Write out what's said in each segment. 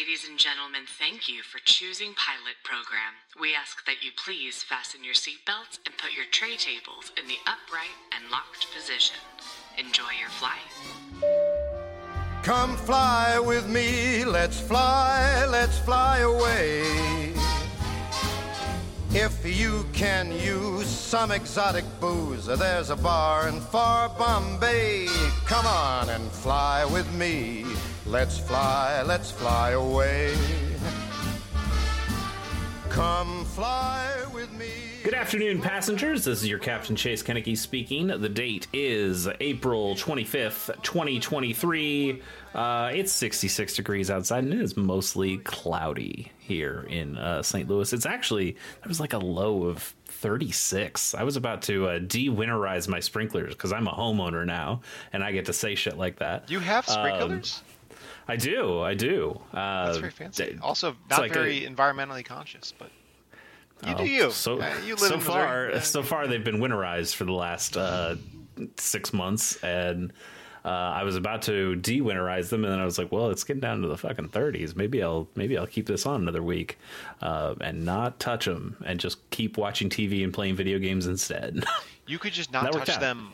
Ladies and gentlemen, thank you for choosing Pilot Program. We ask that you please fasten your seatbelts and put your tray tables in the upright and locked position. Enjoy your flight. Come fly with me. Let's fly away. If you can use some exotic booze, there's a bar in far Bombay. Come on and fly with me. Let's fly away. Come fly with me. Good afternoon, passengers. This is your Captain Chase Kennecke speaking. The date is April 25th, 2023. It's 66 degrees outside, and it is mostly cloudy here in St. Louis. It's actually, there was like a low of 36. I was about to de-winterize my sprinklers because I'm a homeowner now, and I get to say shit like that. You have sprinklers? I do. That's very fancy. Also, not like very environmentally conscious, but you do you. You live so far, Missouri. So far, they've been winterized for the last 6 months, and I was about to de-winterize them, and then I was like, well, it's getting down to the fucking 30s. Maybe I'll keep this on another week and not touch them and just keep watching TV and playing video games instead. You could just not touch them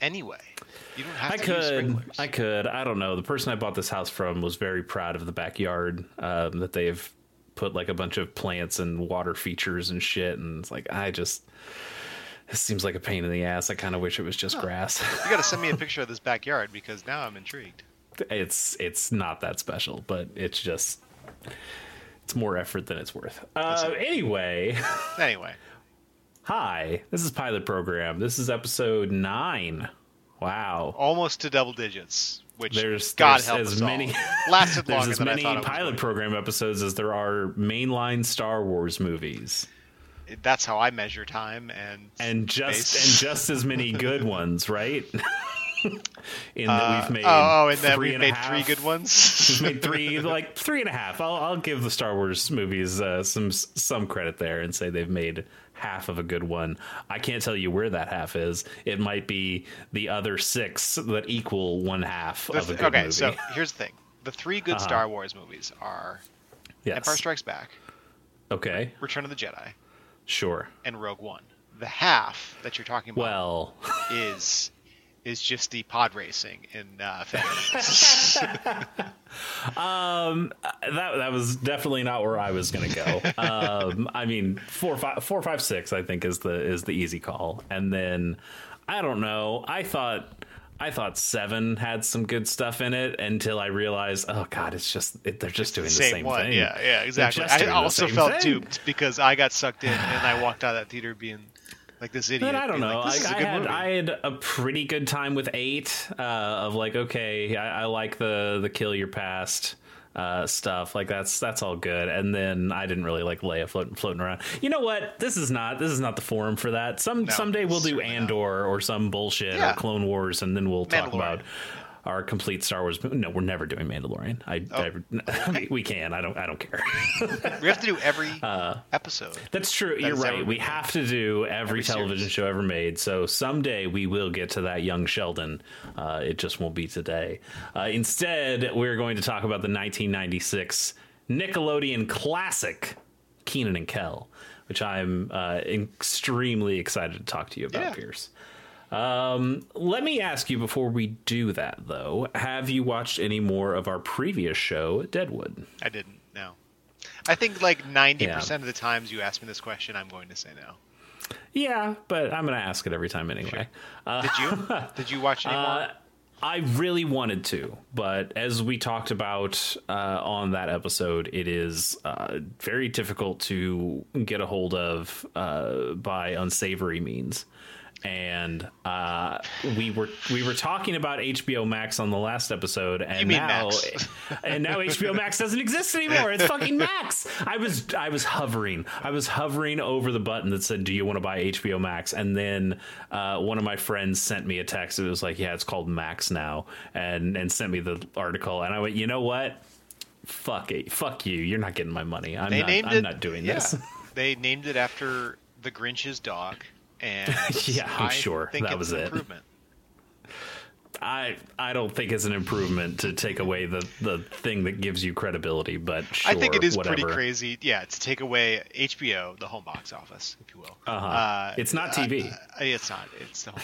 anyway. You don't have to use sprinklers. I don't know. The person I bought this house from was very proud of the backyard that they've put like a bunch of plants and water features and shit. And it's like, it seems like a pain in the ass. I kind of wish it was just grass. You got to send me a picture of this backyard because now I'm intrigued. It's not that special, but it's just, it's more effort than it's worth. Anyway. Hi, this is Pilot Program. This is episode 9. Wow. Almost to double digits, which God help us all. Lasted longer than I thought it was. There's as many Pilot Program episodes as there are mainline Star Wars movies. That's how I measure time and just as many good ones, right? In that we've made three good ones. We've made three and a half. I'll give the Star Wars movies some credit there and say they've made half of a good one. I can't tell you where that half is. It might be the other 6 that equal one half of a good movie. Okay, so here's the thing: the 3 good Star Wars movies are Empire Strikes Back, okay, Return of the Jedi, sure, and Rogue One. The half that you're talking about, is just the pod racing in that was definitely not where I was going to go. I mean, 4, 5, 6, I think is the easy call. And then I don't know. I thought 7 had some good stuff in it until I realized, oh God, they're just doing the same thing. Yeah, exactly. I also felt duped because I got sucked in and I walked out of that theater being like this idiot. But I don't know. Like, I had a pretty good time with 8 of like, okay, I like the kill your past stuff. Like that's all good. And then I didn't really like Leia floating around. You know what? This is not the forum for that. Someday we'll do Andor or some bullshit or Clone Wars, and then we'll talk about our complete Star Wars. No, we're never doing Mandalorian. We can. I don't care. We have to do every episode. That's true. You're right. We have to do every television show ever made. So someday we will get to that young Sheldon. It just won't be today. Instead, we're going to talk about the 1996 Nickelodeon classic Kenan and Kel, which I'm extremely excited to talk to you about, Pierce. Let me ask you before we do that, though, have you watched any more of our previous show, Deadwood? I didn't, no. I think like 90% of the times you ask me this question, I'm going to say no. Yeah, but I'm going to ask it every time anyway. Sure. Did you watch any more? I really wanted to, but as we talked about on that episode, it is very difficult to get a hold of by unsavory means. And we were talking about HBO Max on the last episode, and now HBO Max doesn't exist anymore. It's fucking Max. I was hovering over the button that said, "Do you want to buy HBO Max?" And then one of my friends sent me a text. It was like, "Yeah, it's called Max now," and sent me the article. And I went, "You know what? Fuck it. Fuck you. You're not getting my money. I'm not doing this." They named it after the Grinch's dog. And yeah, I'm sure that was it. I don't think it's an improvement to take away the thing that gives you credibility, but sure, I think it is pretty crazy, yeah, to take away HBO, the home box office, if you will. Uh-huh. It's not TV. It's not. It's the home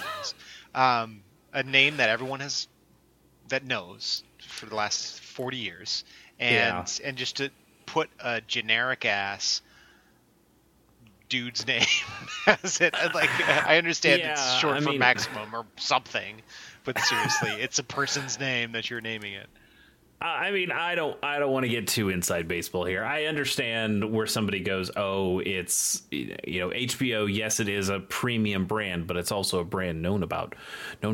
box. A name that everyone has that knows for the last 40 years, and just to put a generic ass dude's name as it. Like, I understand it's short for maximum or something. But seriously, it's a person's name that you're naming it. I mean, I don't want to get too inside baseball here. I understand where somebody goes, oh, it's, you know, HBO. Yes, it is a premium brand, but it's also a brand known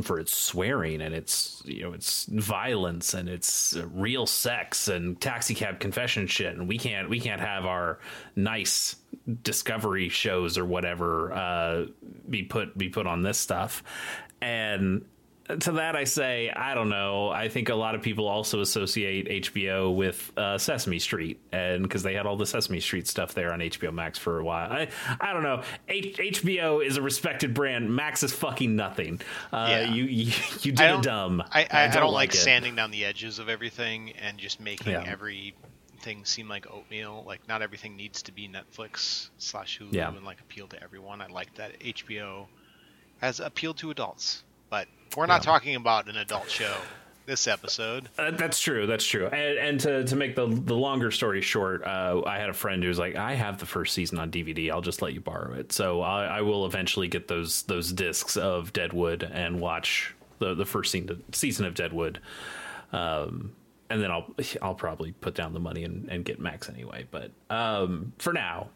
for its swearing and its, you know, its violence and its real sex and taxicab confession shit. And we can't have our nice Discovery shows or whatever be put on this stuff. And to that I say, I don't know. I think a lot of people also associate HBO with Sesame Street, and because they had all the Sesame Street stuff there on HBO Max for a while. I don't know. HBO is a respected brand. Max is fucking nothing. You did a dumb. I don't like sanding down the edges of everything and just making everything seem like oatmeal. Like, not everything needs to be Netflix/Hulu and like appeal to everyone. I like that HBO has appealed to adults, but we're not talking about an adult show this episode. That's true. And to make the longer story short, I had a friend who was like, I have the first season on DVD. I'll just let you borrow it. So I will eventually get those discs of Deadwood and watch the first season of Deadwood. And then I'll probably put down the money and get Max anyway. But for now,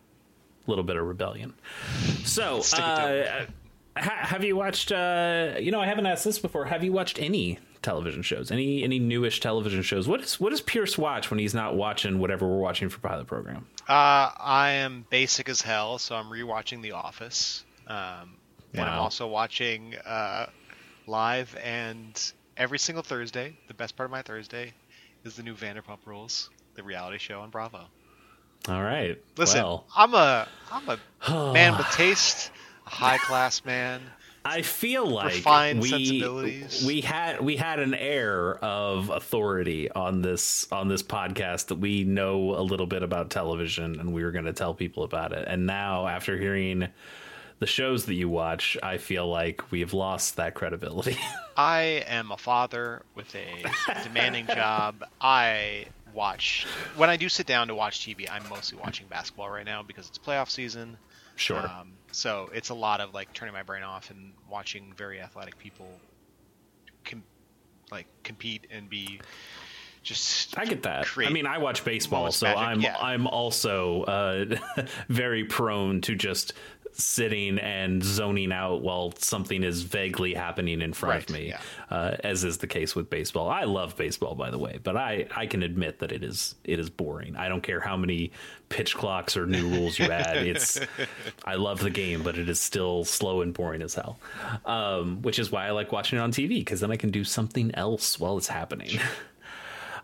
a little bit of rebellion. So have you watched, I haven't asked this before. Have you watched any television shows, any newish television shows? What does Pierce watch when he's not watching whatever we're watching for Pilot Program? I am basic as hell. So I'm rewatching The Office. And I'm also watching live, and every single Thursday, the best part of my Thursday is the new Vanderpump Rules, the reality show on Bravo. All right. Listen, well, I'm a man with taste. High class man. I feel like refined sensibilities. We had an air of authority on this podcast that we know a little bit about television, and we were going to tell people about it. And now, after hearing the shows that you watch, I feel like we've lost that credibility. I am a father with a demanding job. I watch when I do sit down to watch TV. I'm mostly watching basketball right now because it's playoff season. Sure. So it's a lot of like turning my brain off and watching very athletic people compete and be just. I get that. I mean, I watch baseball, so magic. I'm also very prone to just sitting and zoning out while something is vaguely happening in front of me, as is the case with baseball. I love baseball, by the way, but I can admit that it is boring. I don't care how many pitch clocks or new rules you add. I love the game, but it is still slow and boring as hell, which is why I like watching it on TV, because then I can do something else while it's happening.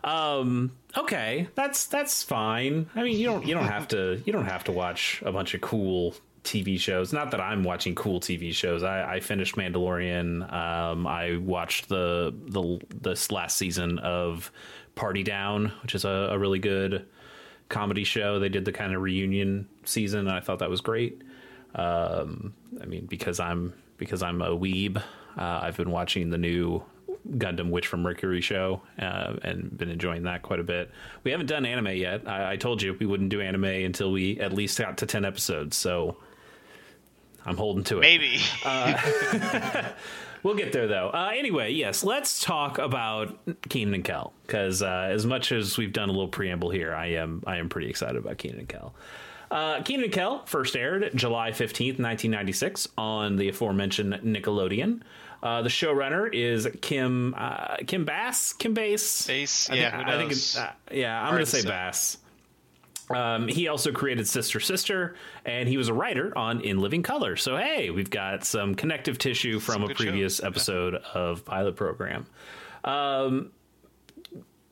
Okay, that's fine. I mean, you don't have to watch a bunch of cool TV shows. Not that I'm watching cool TV shows. I finished Mandalorian. I watched this last season of Party Down, which is a really good comedy show. They did the kind of reunion season, and I thought that was great. I mean, because I'm a weeb, I've been watching the new Gundam Witch from Mercury show and been enjoying that quite a bit. We haven't done anime yet. I told you we wouldn't do anime until we at least got to 10 episodes, so I'm holding to it. Maybe. We'll get there, though. Anyway, yes, let's talk about Kenan and Kel, because as much as we've done a little preamble here, I am pretty excited about Kenan and Kel. Kenan and Kel first aired July 15th, 1996 on the aforementioned Nickelodeon. The showrunner is Kim Bass. I'm going to say Bass. He also created Sister, and he was a writer on In Living Color. So, hey, we've got some connective tissue from a previous episode of Pilot Program.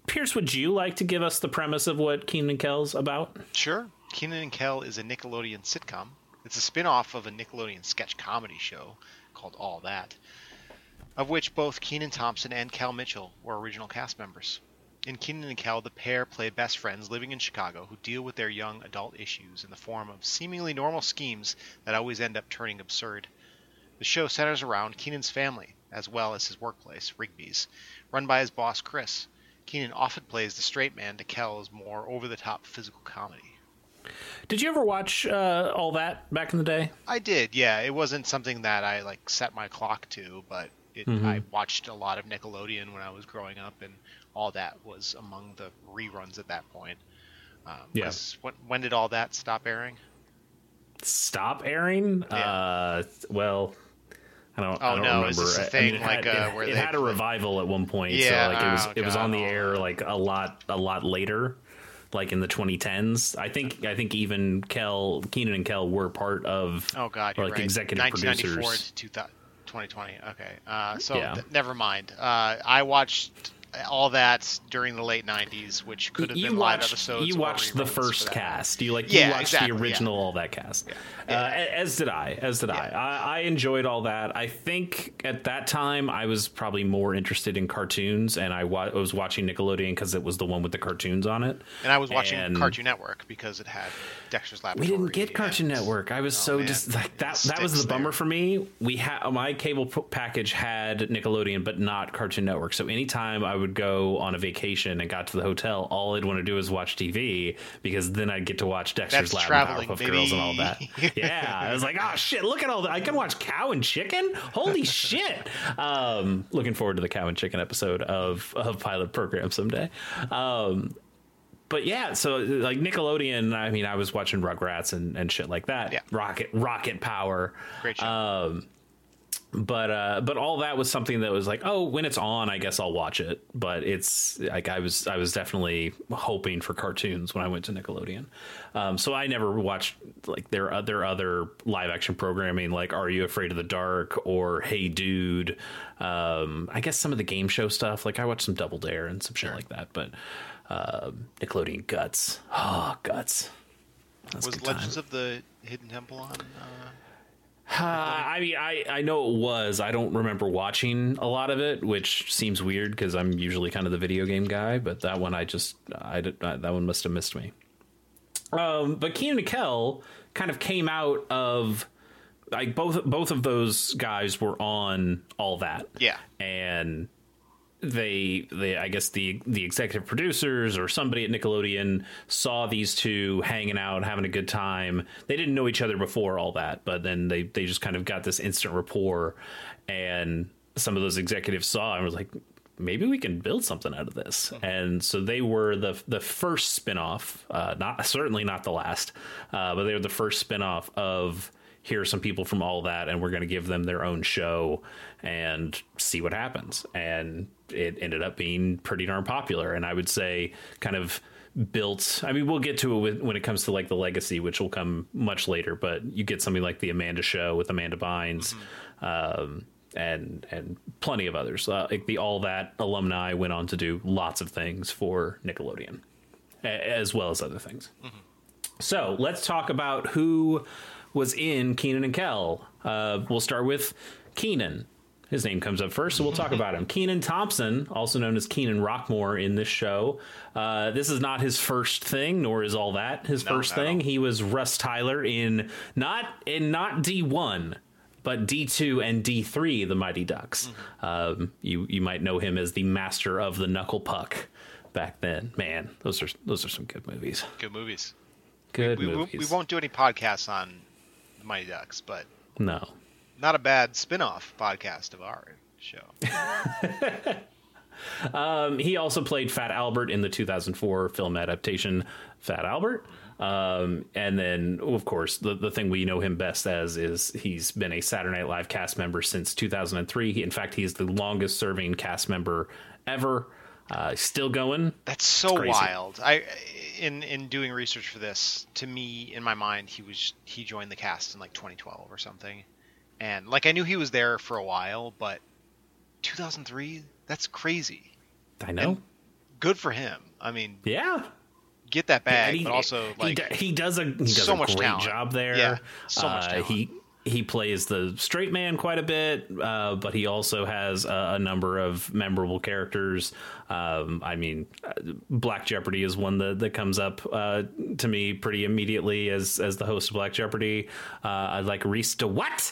Pierce, would you like to give us the premise of what Kenan and Kel's about? Sure. Kenan and Kel is a Nickelodeon sitcom. It's a spin-off of a Nickelodeon sketch comedy show called All That. of which both Kenan Thompson and Kel Mitchell were original cast members. In Kenan and Kel, the pair play best friends living in Chicago who deal with their young adult issues in the form of seemingly normal schemes that always end up turning absurd. The show centers around Kenan's family, as well as his workplace, Rigby's, run by his boss, Chris. Kenan often plays the straight man to Kel's more over-the-top physical comedy. Did you ever watch All That back in the day? I did, yeah. It wasn't something that I set my clock to, but I watched a lot of Nickelodeon when I was growing up, and All That was among the reruns at that point. Yeah. When did All That stop airing? Stop airing? Yeah. Well, I don't remember. Is this a thing? It had a revival at one point. Yeah, so it was on the air a lot later, in the 2010s. I think even Kenan and Kel were part of executive 1994 producers. 1994 to 2020. Okay, never mind. I watched All That during the late 90s, which could have been live episodes. You watched the first cast. The original All That cast. Yeah. As did I. I enjoyed All That. I think at that time I was probably more interested in cartoons, and I was watching Nickelodeon because it was the one with the cartoons on it. And I was watching Cartoon Network because it had Dexter's Lab. We didn't get Cartoon Network. I was that was the bummer for me. My cable package had Nickelodeon, but not Cartoon Network. So anytime I would go on a vacation and got to the hotel, all I'd want to do is watch TV, because then I'd get to watch Dexter's Lab and Powerpuff Girls and all that. Yeah, I was like, oh shit, look at all that. I can watch Cow and Chicken? Holy shit. Looking forward to the Cow and Chicken episode of Pilot Program someday. But yeah, so Nickelodeon, I was watching Rugrats and shit like that. Yeah. Rocket Power. Great show. But All That was something that was when it's on, I guess I'll watch it. But it's I was definitely hoping for cartoons when I went to Nickelodeon. So I never watched their other live action programming, like Are You Afraid of the Dark or Hey Dude. I guess some of the game show stuff. I watched some Double Dare and some shit like that. But Nickelodeon Guts. Oh, Guts. Was Legends of the Hidden Temple on? I know it was. I don't remember watching a lot of it, which seems weird because I'm usually kind of the video game guy. But that one, that one must have missed me. But Kenan and Kel kind of came out of both of those guys were on All That. Yeah, and they I guess the executive producers or somebody at Nickelodeon saw these two hanging out, having a good time. They didn't know each other before All That, but then they just kind of got this instant rapport, and some of those executives saw and was like, maybe we can build something out of this. And so they were the first spinoff, certainly not the last, but they were the first spinoff of, here are some people from All That, and we're going to give them their own show and see what happens. And it ended up being pretty darn popular, and I would say kind of built. I mean, we'll get to it when it comes to the legacy, which will come much later, but you get something like The Amanda Show with Amanda Bynes, and plenty of others. The All That alumni went on to do lots of things for Nickelodeon, as well as other things. Mm-hmm. So let's talk about who was in Kenan and Kel. We'll start with Kenan. His name comes up first, so we'll talk about him. Kenan Thompson, also known as Kenan Rockmore in this show. This is not his first thing, nor is All That his first thing. He was Russ Tyler in not D1, but D2 and D3, the Mighty Ducks. Mm-hmm. You might know him as the master of the knuckle puck back then. Man, those are some good movies. We won't do any podcasts on the Mighty Ducks, but no. Not a bad spin-off podcast of our show. He also played Fat Albert in the 2004 film adaptation Fat Albert. And then, of course, the thing we know him best as is he's been a Saturday Night Live cast member since 2003. He is the longest serving cast member ever. Still going. That's so wild. In doing research for this, to me, in my mind, he joined the cast in 2012 or something. And I knew he was there for a while, but 2003, that's crazy. I know. And good for him. I mean, yeah, get that bag. But also he does a great job there. Yeah, so much talent. He He plays the straight man quite a bit, but he also has a number of memorable characters. I mean, Black Jeopardy is one that comes up to me pretty immediately as the host of Black Jeopardy. I like Reese DeWatt.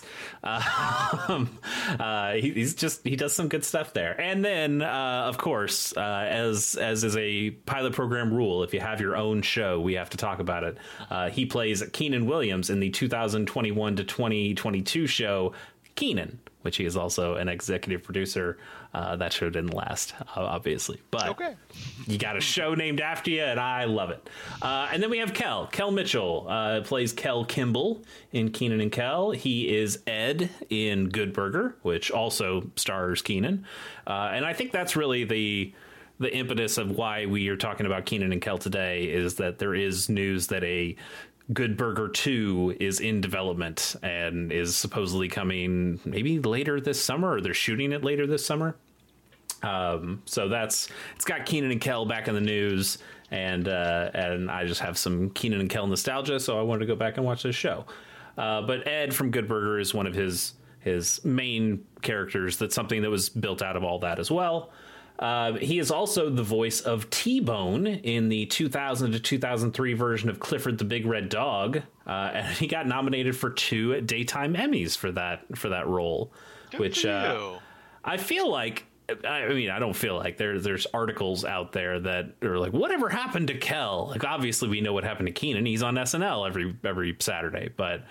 He does some good stuff there. And then, of course, as is a Pilot Program rule, if you have your own show, we have to talk about it. He plays Keenan Williams in the 2021 to 2022 show Kenan, which he is also an executive producer. That show didn't last, obviously, but okay. You got a show named after you, and I love it. And then we have Kel Mitchell, plays Kel Kimball in Kenan and Kel. He is Ed in Good Burger, which also stars Kenan. And I think that's really the impetus of why we are talking about Kenan and Kel today, is that there is news that a Good Burger 2 is in development and is supposedly coming maybe later this summer, or they're shooting it later this summer. So it's got Kenan and Kel back in the news, and I just have some Kenan and Kel nostalgia, so I wanted to go back and watch this show. But Ed from Good Burger is one of his main characters. That's something that was built out of All That as well. He is also the voice of T-Bone in the 2000 to 2003 version of Clifford the Big Red Dog, and he got nominated for 2 daytime Emmys for that role. Good, which I feel like, I mean, I don't feel like there's articles out there that are like, whatever happened to Kel? Like, obviously we know what happened to Kenan. He's on SNL every Saturday, but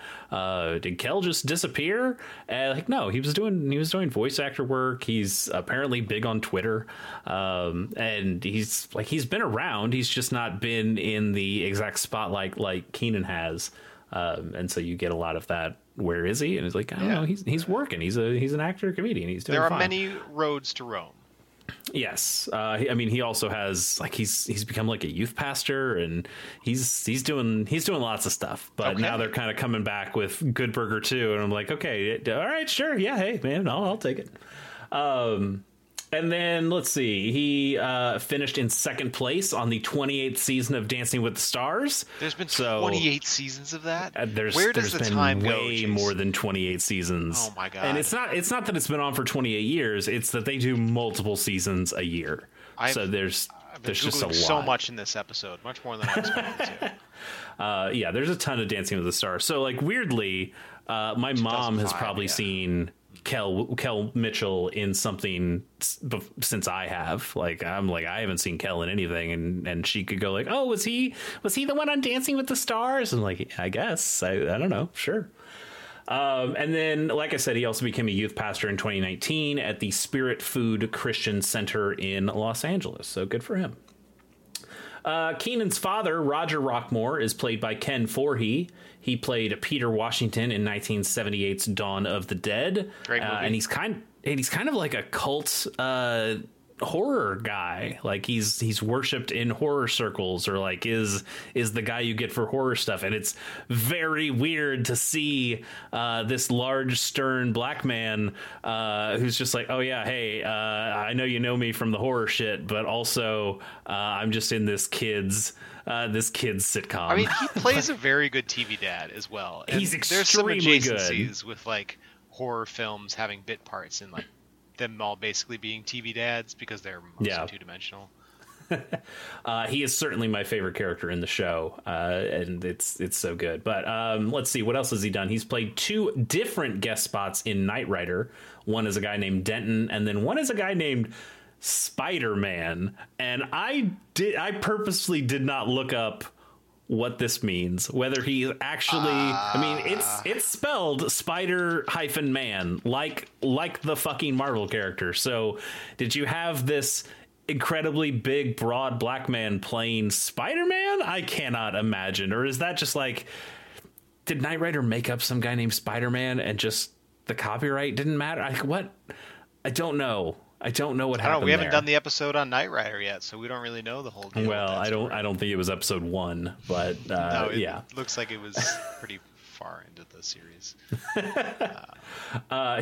did Kel just disappear? Like, no, he was doing voice actor work. He's apparently big on Twitter, and he's been around. He's just not been in the exact spotlight like Kenan has, and so you get a lot of that. Where is he? And it's like, I don't know. He's working. He's an actor, comedian. He's doing fine. There are many roads to Rome. Yes, I mean, he also has, like, he's become like a youth pastor, and he's doing lots of stuff. But now they're kind of coming back with Good Burger 2, and I'm like, okay, all right, sure, yeah, hey, man, I'll take it. And then let's see. He finished in second place on the 28th season of Dancing with the Stars. There's been 28 seasons of that. There's been time way more than 28 seasons. Oh my god! And it's not that it's been on for 28 years. It's that they do multiple seasons a year. There's just a lot. So much in this episode, much more than I expected to. Yeah, there's a ton of Dancing with the Stars. So, like, weirdly, my mom has probably seen Kel Mitchell in something since I have. Like, I'm like, I haven't seen Kel in anything, and she could go like, oh, was he the one on Dancing with the Stars? And like, I guess I don't know, sure. And then, like I said, he also became a youth pastor in 2019 at the Spirit Food Christian Center in Los Angeles. So good for him. Keenan's father, Roger Rockmore, is played by Ken Forhey. He played Peter Washington in 1978's Dawn of the Dead. Great movie. And he's kind of like a cult horror guy. Like, he's worshipped in horror circles, or like is the guy you get for horror stuff. And it's very weird to see this large, stern black man who's just like, oh yeah, hey, I know me from the horror shit, but also I'm just in this kid's sitcom. I mean, he plays a very good TV dad as well. And he's extremely adjacencies good with, like, horror films having bit parts in, like, them all basically being TV dads because they're mostly two-dimensional. He is certainly my favorite character in the show, and it's so good. But let's see, what else has he done? He's played 2 different guest spots in Knight Rider. One is a guy named Denton, and then one is a guy named Spider-Man. And I purposely did not look up what this means, whether he actually I mean, it's spelled Spider-Man, like the fucking Marvel character. So did you have this incredibly big, broad black man playing Spider-Man? I cannot imagine. Or is that just like, did Knight Rider make up some guy named Spider-Man and just the copyright didn't matter? I don't know what happened. We haven't done the episode on Knight Rider yet, so we don't really know the whole deal. Well, I don't think it was episode 1, but no, it looks like it was pretty far into the series.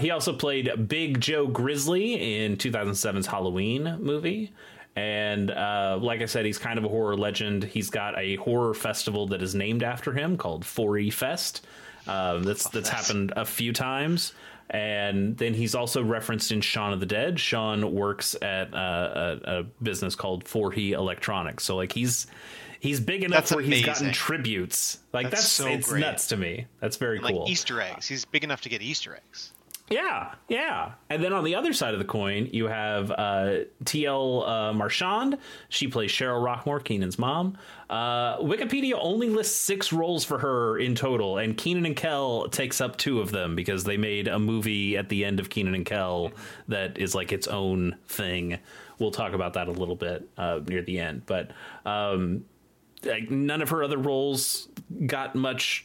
He also played Big Joe Grizzly in 2007's Halloween movie. And like I said, he's kind of a horror legend. He's got a horror festival that is named after him called 4E Fest. That's happened a few times. And then he's also referenced in Shaun of the Dead. Shaun works at a business called Forhey Electronics. So, like, he's big enough where he's gotten tributes. Like, that's great. Nuts to me. That's very cool. Like Easter eggs. He's big enough to get Easter eggs. Yeah, yeah. And then on the other side of the coin, you have T.L. Marchand. She plays Cheryl Rockmore, Kenan's mom. Wikipedia only lists 6 roles for her in total, and Kenan and Kel takes up 2 of them because they made a movie at the end of Kenan and Kel that is like its own thing. We'll talk about that a little bit near the end. But like none of her other roles got much...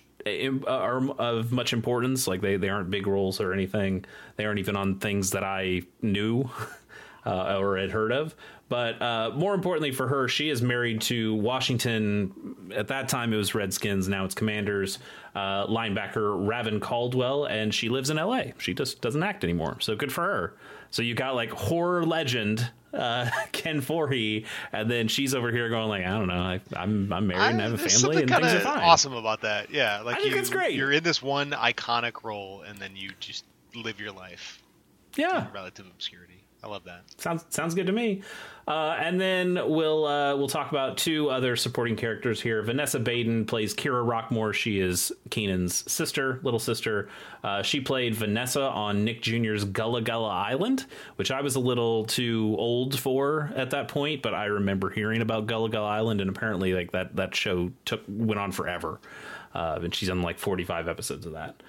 are of much importance. Like they aren't big roles or anything. They aren't even on things that I knew or had heard of. But more importantly for her, she is married to Washington. At that time, it was Redskins. Now it's Commanders linebacker Ravin Caldwell. And she lives in L.A. She just doesn't act anymore. So good for her. So you got like horror legend Ken Forhey, and then she's over here going like, I don't know, I'm married and I have a family and things are fine. Awesome about that, yeah. Like I think that's great. You're in this one iconic role, and then you just live your life, yeah, in relative obscurity. I love that. Sounds good to me. And then we'll talk about 2 other supporting characters here. Vanessa Baden plays Kira Rockmore. She is Kenan's sister, little sister. She played Vanessa on Nick Jr.'s Gullah Gullah Island, which I was a little too old for at that point, but I remember hearing about Gullah Gullah Island, and apparently like that show went on forever. And she's on like 45 episodes of that.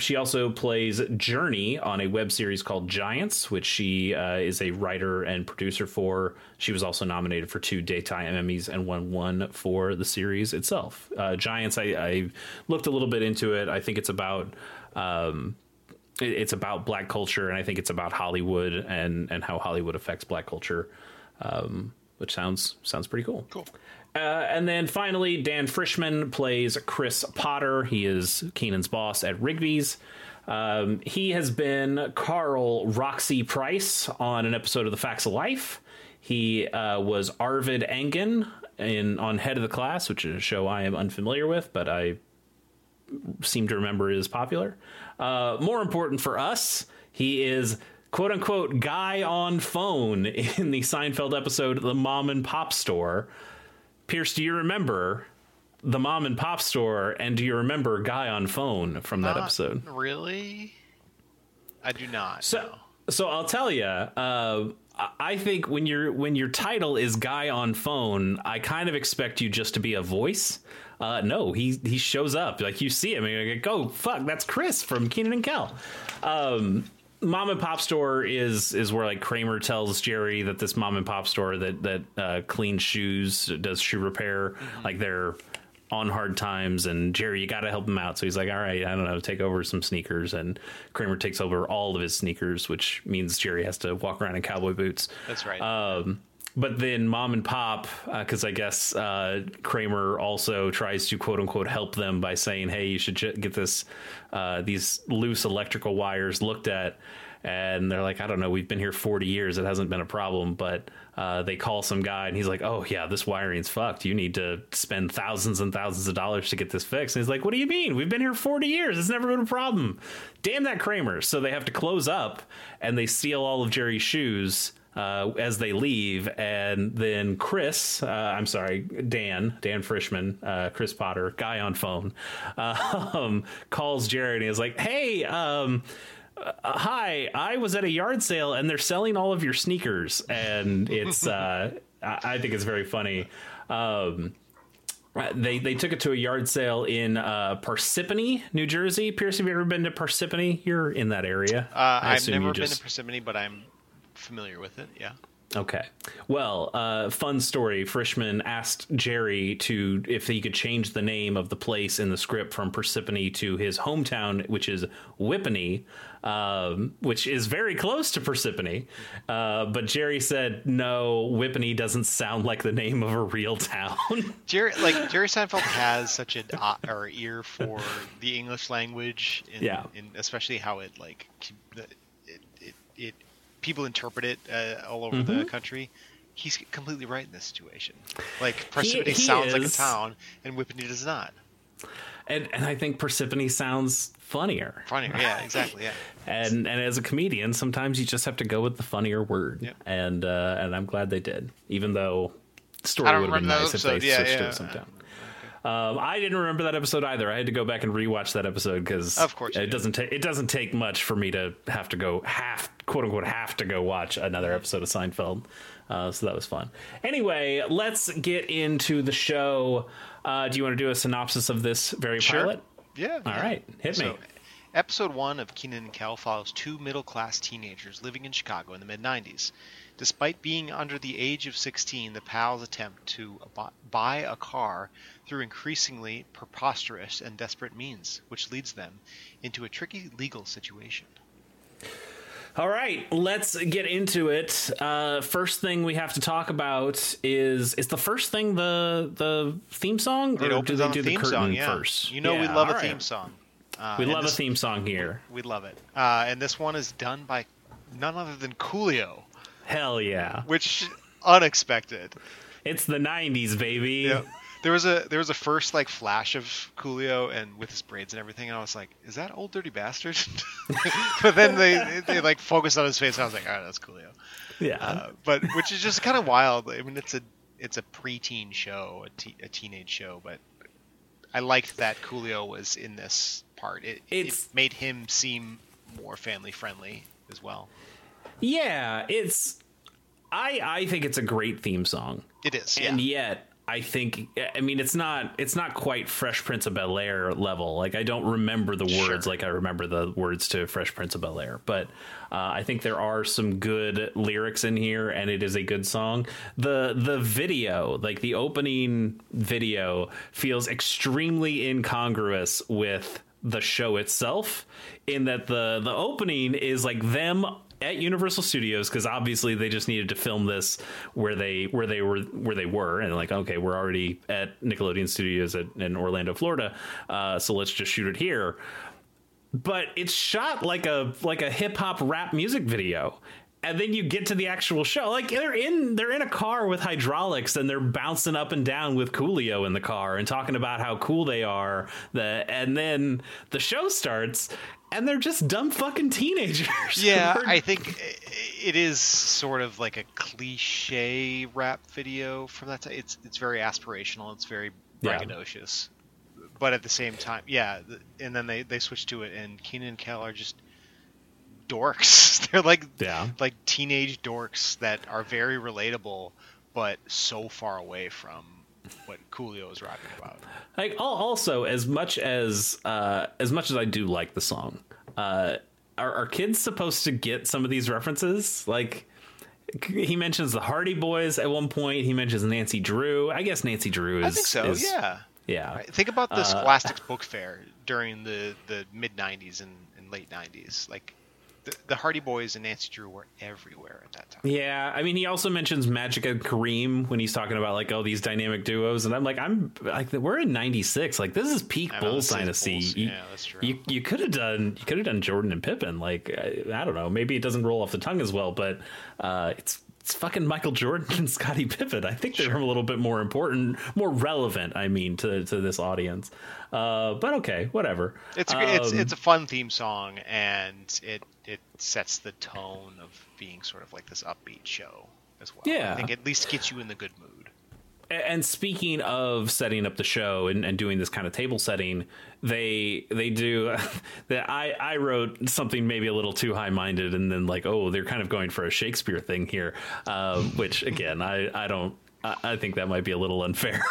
She also plays Journey on a web series called Giants, which she is a writer and producer for. She was also nominated for 2 daytime Emmys and won 1 for the series itself. Giants, I looked a little bit into it. I think it's about black culture, and I think it's about Hollywood and how Hollywood affects black culture, which sounds pretty cool. Cool. And then finally, Dan Frischman plays Chris Potter. He is Kenan's boss at Rigby's. He has been Carl Roxy Price on an episode of The Facts of Life. He was Arvid Engen on Head of the Class, which is a show I am unfamiliar with, but I seem to remember is popular. More important for us, he is quote unquote guy on phone in the Seinfeld episode The Mom and Pop Store. Pierce, do you remember The Mom and Pop Store, and do you remember Guy on Phone from that episode? Really? I do not. So I'll tell you, I think when your title is Guy on Phone, I kind of expect you just to be a voice. No, he shows up, like you see him and you're like, oh, fuck, that's Chris from Kenan and Kel. Mom and Pop Store is where like Kramer tells Jerry that this mom and pop store that cleans shoes, does shoe repair, like they're on hard times, and Jerry, you got to help him out. So he's like, all right, I don't know, take over some sneakers, and Kramer takes over all of his sneakers, which means Jerry has to walk around in cowboy boots. That's right. But then Mom and Pop, because I guess Kramer also tries to, quote unquote, help them by saying, hey, you should get this these loose electrical wires looked at. And they're like, I don't know, we've been here 40 years. It hasn't been a problem. But they call some guy and he's like, oh, yeah, this wiring's fucked. You need to spend thousands and thousands of dollars to get this fixed. And he's like, what do you mean? We've been here 40 years. It's never been a problem. Damn that Kramer. So they have to close up and they steal all of Jerry's shoes as they leave, and then Dan Frischman, Chris Potter, guy on phone, calls Jared and is like, hey, hi, I was at a yard sale and they're selling all of your sneakers. And it's I think it's very funny. They took it to a yard sale in Parsippany, New Jersey. Pierce, have you ever been to Parsippany? You're in that area. I've never been to Parsippany, but I'm familiar with it, yeah. Okay. Well, fun story. Frischman asked Jerry if he could change the name of the place in the script from Parsippany to his hometown, which is Whippany, which is very close to Parsippany. But Jerry said, no, Whippany doesn't sound like the name of a real town. Jerry Seinfeld has such an ear for the English language, and especially how it like it people interpret it all over the country. He's completely right in this situation. Like Parsippany sounds like a town and Whippany does not. And I think Parsippany sounds funnier. Funnier, yeah, exactly, yeah. and as a comedian, sometimes you just have to go with the funnier word. Yep. And I'm glad they did, even though the story would have been nice if they switched to sometime. I didn't remember that episode either. I had to go back and rewatch that episode because it doesn't take much for me to have to go quote unquote watch another episode of Seinfeld. So that was fun. Anyway, let's get into the show. Do you want to do a synopsis of this very pilot? Yeah. All right. Hit me. Episode 1 of Kenan and Kel follows two middle-class teenagers living in Chicago in the mid-90s. Despite being under the age of 16, the pals attempt to buy a car through increasingly preposterous and desperate means, which leads them into a tricky legal situation. All right, let's get into it. First thing we have to talk about is the first thing the theme song, or do they do the curtain first? You know, we love a theme song. We love a theme song here. We love it. And this one is done by none other than Coolio. Hell yeah! Which unexpected. It's the '90s, baby. Yeah. There was a first like flash of Coolio and with his braids and everything, and I was like, "Is that old dirty bastard?" But then they like focused on his face, and I was like, "All right, that's Coolio." Yeah, but which is just kind of wild. I mean, it's a preteen show, a teenage show, but I liked that Coolio was in this part. It made him seem more family friendly as well. Yeah, I think it's a great theme song. It is, yeah. And yet. I mean, it's not quite Fresh Prince of Bel-Air level. Like, I don't remember the words like I remember the words to Fresh Prince of Bel-Air. But I think there are some good lyrics in here, and it is a good song. The video, like the opening video, feels extremely incongruous with the show itself, in that the opening is like them at Universal Studios, because obviously they just needed to film this where they were, and like, okay, we're already at Nickelodeon Studios in Orlando, Florida, so let's just shoot it here. But it's shot like a hip hop rap music video, and then you get to the actual show. Like they're in a car with hydraulics, and they're bouncing up and down with Coolio in the car and talking about how cool they are. And then the show starts. And they're just dumb fucking teenagers. Yeah, I think it is sort of like a cliche rap video from that time. It's very aspirational. It's very braggadocious. Yeah. But at the same time, yeah. And then they switch to it, and Kenan and Kel are just dorks. They're like teenage dorks that are very relatable, but so far away from what Coolio is rapping about. Like, also, as much as I do like the song, are kids supposed to get some of these references? Like, he mentions the Hardy Boys at one point. He mentions Nancy Drew. I guess Nancy Drew is. I think so. Yeah. Right. Think about the Scholastic's Book Fair during the mid '90s and late '90s. Like, the Hardy Boys and Nancy Drew were everywhere at that time. Yeah, I mean, he also mentions Magic and Kareem when he's talking about like, oh, these dynamic duos, and I'm like, we're in '96. Like, this is peak Bulls dynasty. Yeah, that's true. You could have done Jordan and Pippen. Like, I don't know, maybe it doesn't roll off the tongue as well, but it's fucking Michael Jordan and Scottie Pippen. I think they're a little bit more important, more relevant. I mean, to this audience. But okay, whatever. It's a fun theme song, and it sets the tone of being sort of like this upbeat show as well. Yeah. I think it at least gets you in the good mood. And speaking of setting up the show and doing this kind of table setting, they do that. I wrote something maybe a little too high minded, and then like, oh, they're kind of going for a Shakespeare thing here, which again, I think that might be a little unfair.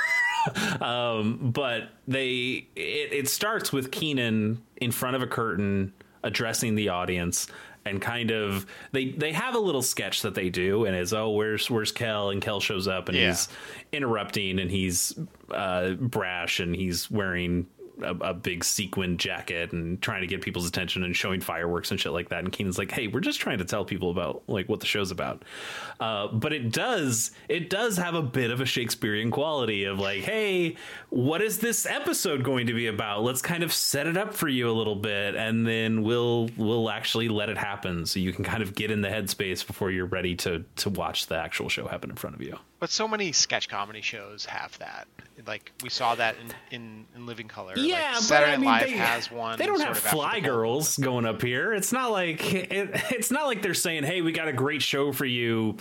But it starts with Kenan in front of a curtain addressing the audience, and kind of they have a little sketch that they do, and is, oh, where's Kel, and Kel shows up, and he's interrupting, and he's brash, and he's wearing a big sequin jacket and trying to get people's attention and showing fireworks and shit like that. And Kenan's like, hey, we're just trying to tell people about like what the show's about. But it does have a bit of a Shakespearean quality of like, hey, what is this episode going to be about? Let's kind of set it up for you a little bit, and then we'll actually let it happen, so you can kind of get in the headspace before you're ready to watch the actual show happen in front of you. But so many sketch comedy shows have that. Like, we saw that in Living Color. Yeah, like, Saturday Night Live has one. They don't have fly girls going up here. It's not like it's not like they're saying, hey, we got a great show for you.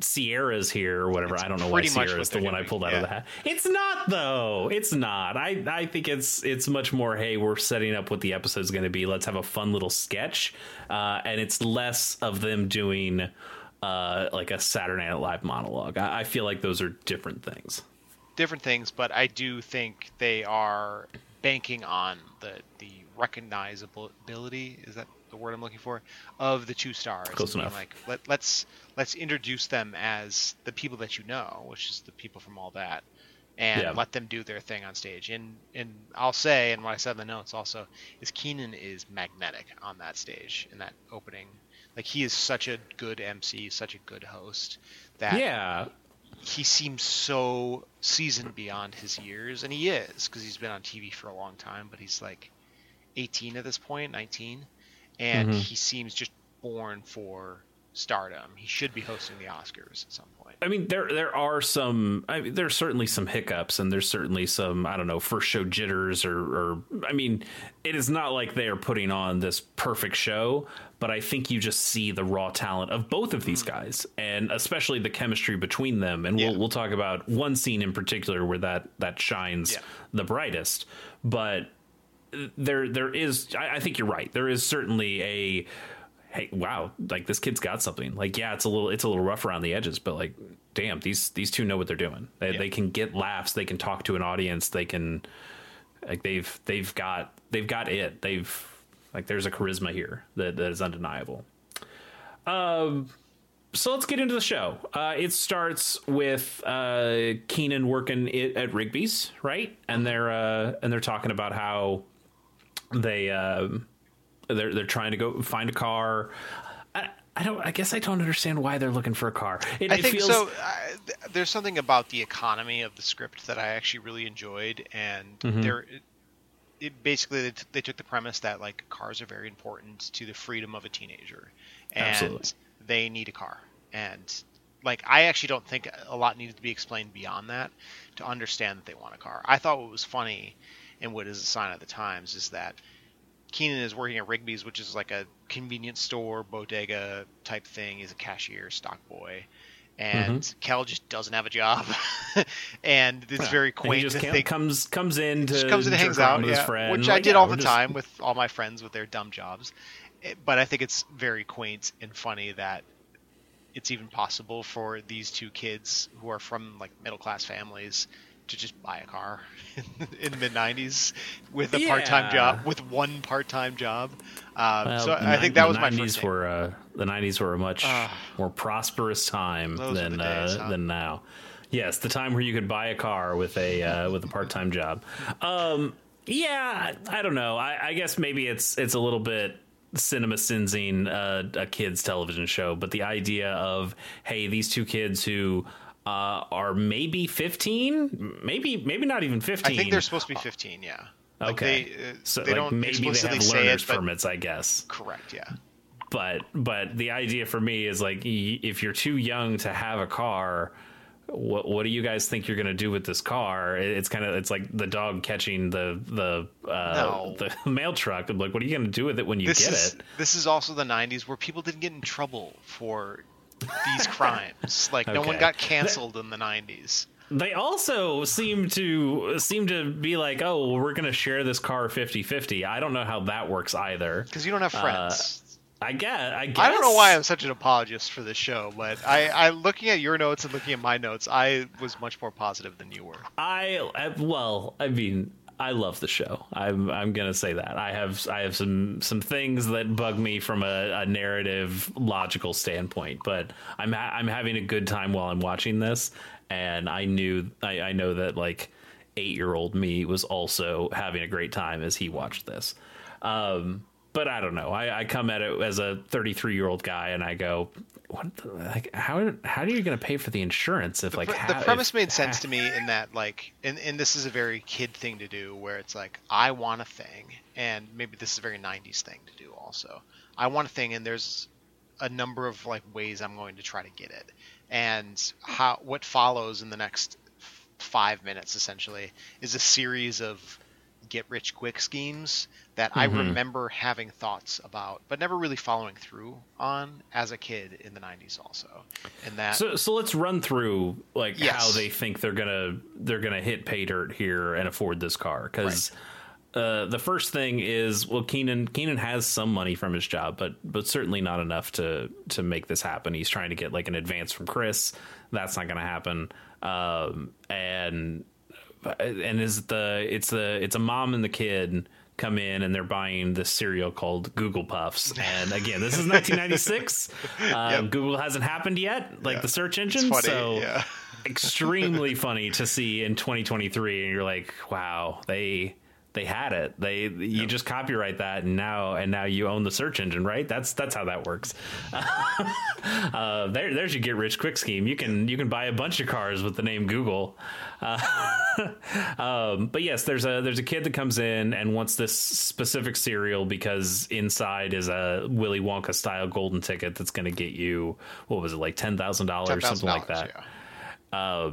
Sierra's here or whatever. I don't know why Sierra's the one I pulled out of the hat. It's not, though. It's not. I think it's much more, hey, we're setting up what the episode's going to be. Let's have a fun little sketch. And it's less of them doing like a Saturday Night Live monologue. I feel like those are different things. But I do think they are banking on the recognizability. Is that the word I'm looking for? Of the two stars. Close enough. Like, let's introduce them as the people that you know, which is the people from All That, and let them do their thing on stage. And I'll say, and what I said in the notes also, is Kenan is magnetic on that stage in that opening. Like, he is such a good MC, such a good host, that he seems so seasoned beyond his years, and he is, because he's been on TV for a long time, but he's like 18 at this point, 19, and he seems just born for stardom. He should be hosting the Oscars at some point. I mean, there's certainly some hiccups, and there's certainly some, I don't know, first show jitters, or I mean, it is not like they are putting on this perfect show, but I think you just see the raw talent of both of these guys, and especially the chemistry between them. And we'll talk about one scene in particular where that shines the brightest, but there is, I think you're right. There is certainly a, hey, wow, like, this kid's got something. Like, yeah, it's a little rough around the edges, but like, damn, these two know what they're doing. They can get laughs. They can talk to an audience. They can, like, they've got it. They've, like, there's a charisma here that is undeniable. So let's get into the show. It starts with Kenan working at Rigby's, right? And they're talking about how they. They're trying to go find a car. I guess I don't understand why they're looking for a car. I think there's something about the economy of the script that I actually really enjoyed, and they took the premise that, like, cars are very important to the freedom of a teenager, and they need a car. And, like, I actually don't think a lot needed to be explained beyond that to understand that they want a car. I thought what was funny, and what is a sign of the times, is that Kenan is working at Rigby's, which is like a convenience store, bodega type thing. He's a cashier, stock boy. And Kel just doesn't have a job. And it's very quaint. He just comes in and hangs out with his friend. Which, like, I did all the time with all my friends with their dumb jobs. But I think it's very quaint and funny that it's even possible for these two kids who are from, like, middle-class families to just buy a car in the 90s with a part-time job, with one part-time job. So I think that was my first thing. The 90s were a much more prosperous time than now. Yes, the time where you could buy a car with a part-time job. I don't know. I guess maybe it's a little bit cinema sinzing a kids television show, but the idea of, hey, these two kids who are maybe 15, maybe not even 15. I think they're supposed to be 15. Yeah. Like, okay. So they like don't maybe they have learner's permits, I guess. Correct. Yeah. But the idea for me is, like, if you're too young to have a car, what do you guys think you're going to do with this car? It's like the dog catching the mail truck. I'm like, what are you going to do with it when you get it? This is also the 90s where people didn't get in trouble for these crimes. Like, no one got canceled in the 90s. They also seem to be like, oh, well, we're gonna share this car 50-50. I don't know how that works either, because you don't have friends. I guess I don't know why I'm such an apologist for this show, but I looking at your notes and looking at my notes, I was much more positive than you were. I love the show. I'm going to say that I have some things that bug me from a narrative logical standpoint, but I'm having a good time while I'm watching this. And I know that, like, 8-year-old me was also having a great time as he watched this. But I don't know. I come at it as a 33-year-old guy, and I go, how are you going to pay for the insurance? The premise made sense to me in that, like, and this is a very kid thing to do, where it's like, I want a thing, and maybe this is a very 90s thing to do also. I want a thing, and there's a number of, like, ways I'm going to try to get it. and how what follows in the next 5 minutes essentially is a series of get rich quick schemes that I remember having thoughts about but never really following through on as a kid in the 90s also. And that so let's run through like how they think they're gonna hit pay dirt here and afford this car, because the first thing is, well, Kenan has some money from his job, but certainly not enough to make this happen. He's trying to get like an advance from Chris. That's not gonna happen. And it's a mom and the kid come in and they're buying this cereal called Google Puffs. And again, this is 1996. Google hasn't happened yet, like the search engine. So extremely funny to see in 2023. And you're like, wow, they had it. You just copyright that, and now you own the search engine, right? That's how that works. There's your get rich quick scheme. You can buy a bunch of cars with the name Google. But yes, there's a kid that comes in and wants this specific cereal because inside is a Willy Wonka style golden ticket that's going to get you, what was it, like $10,000, something like that. Yeah.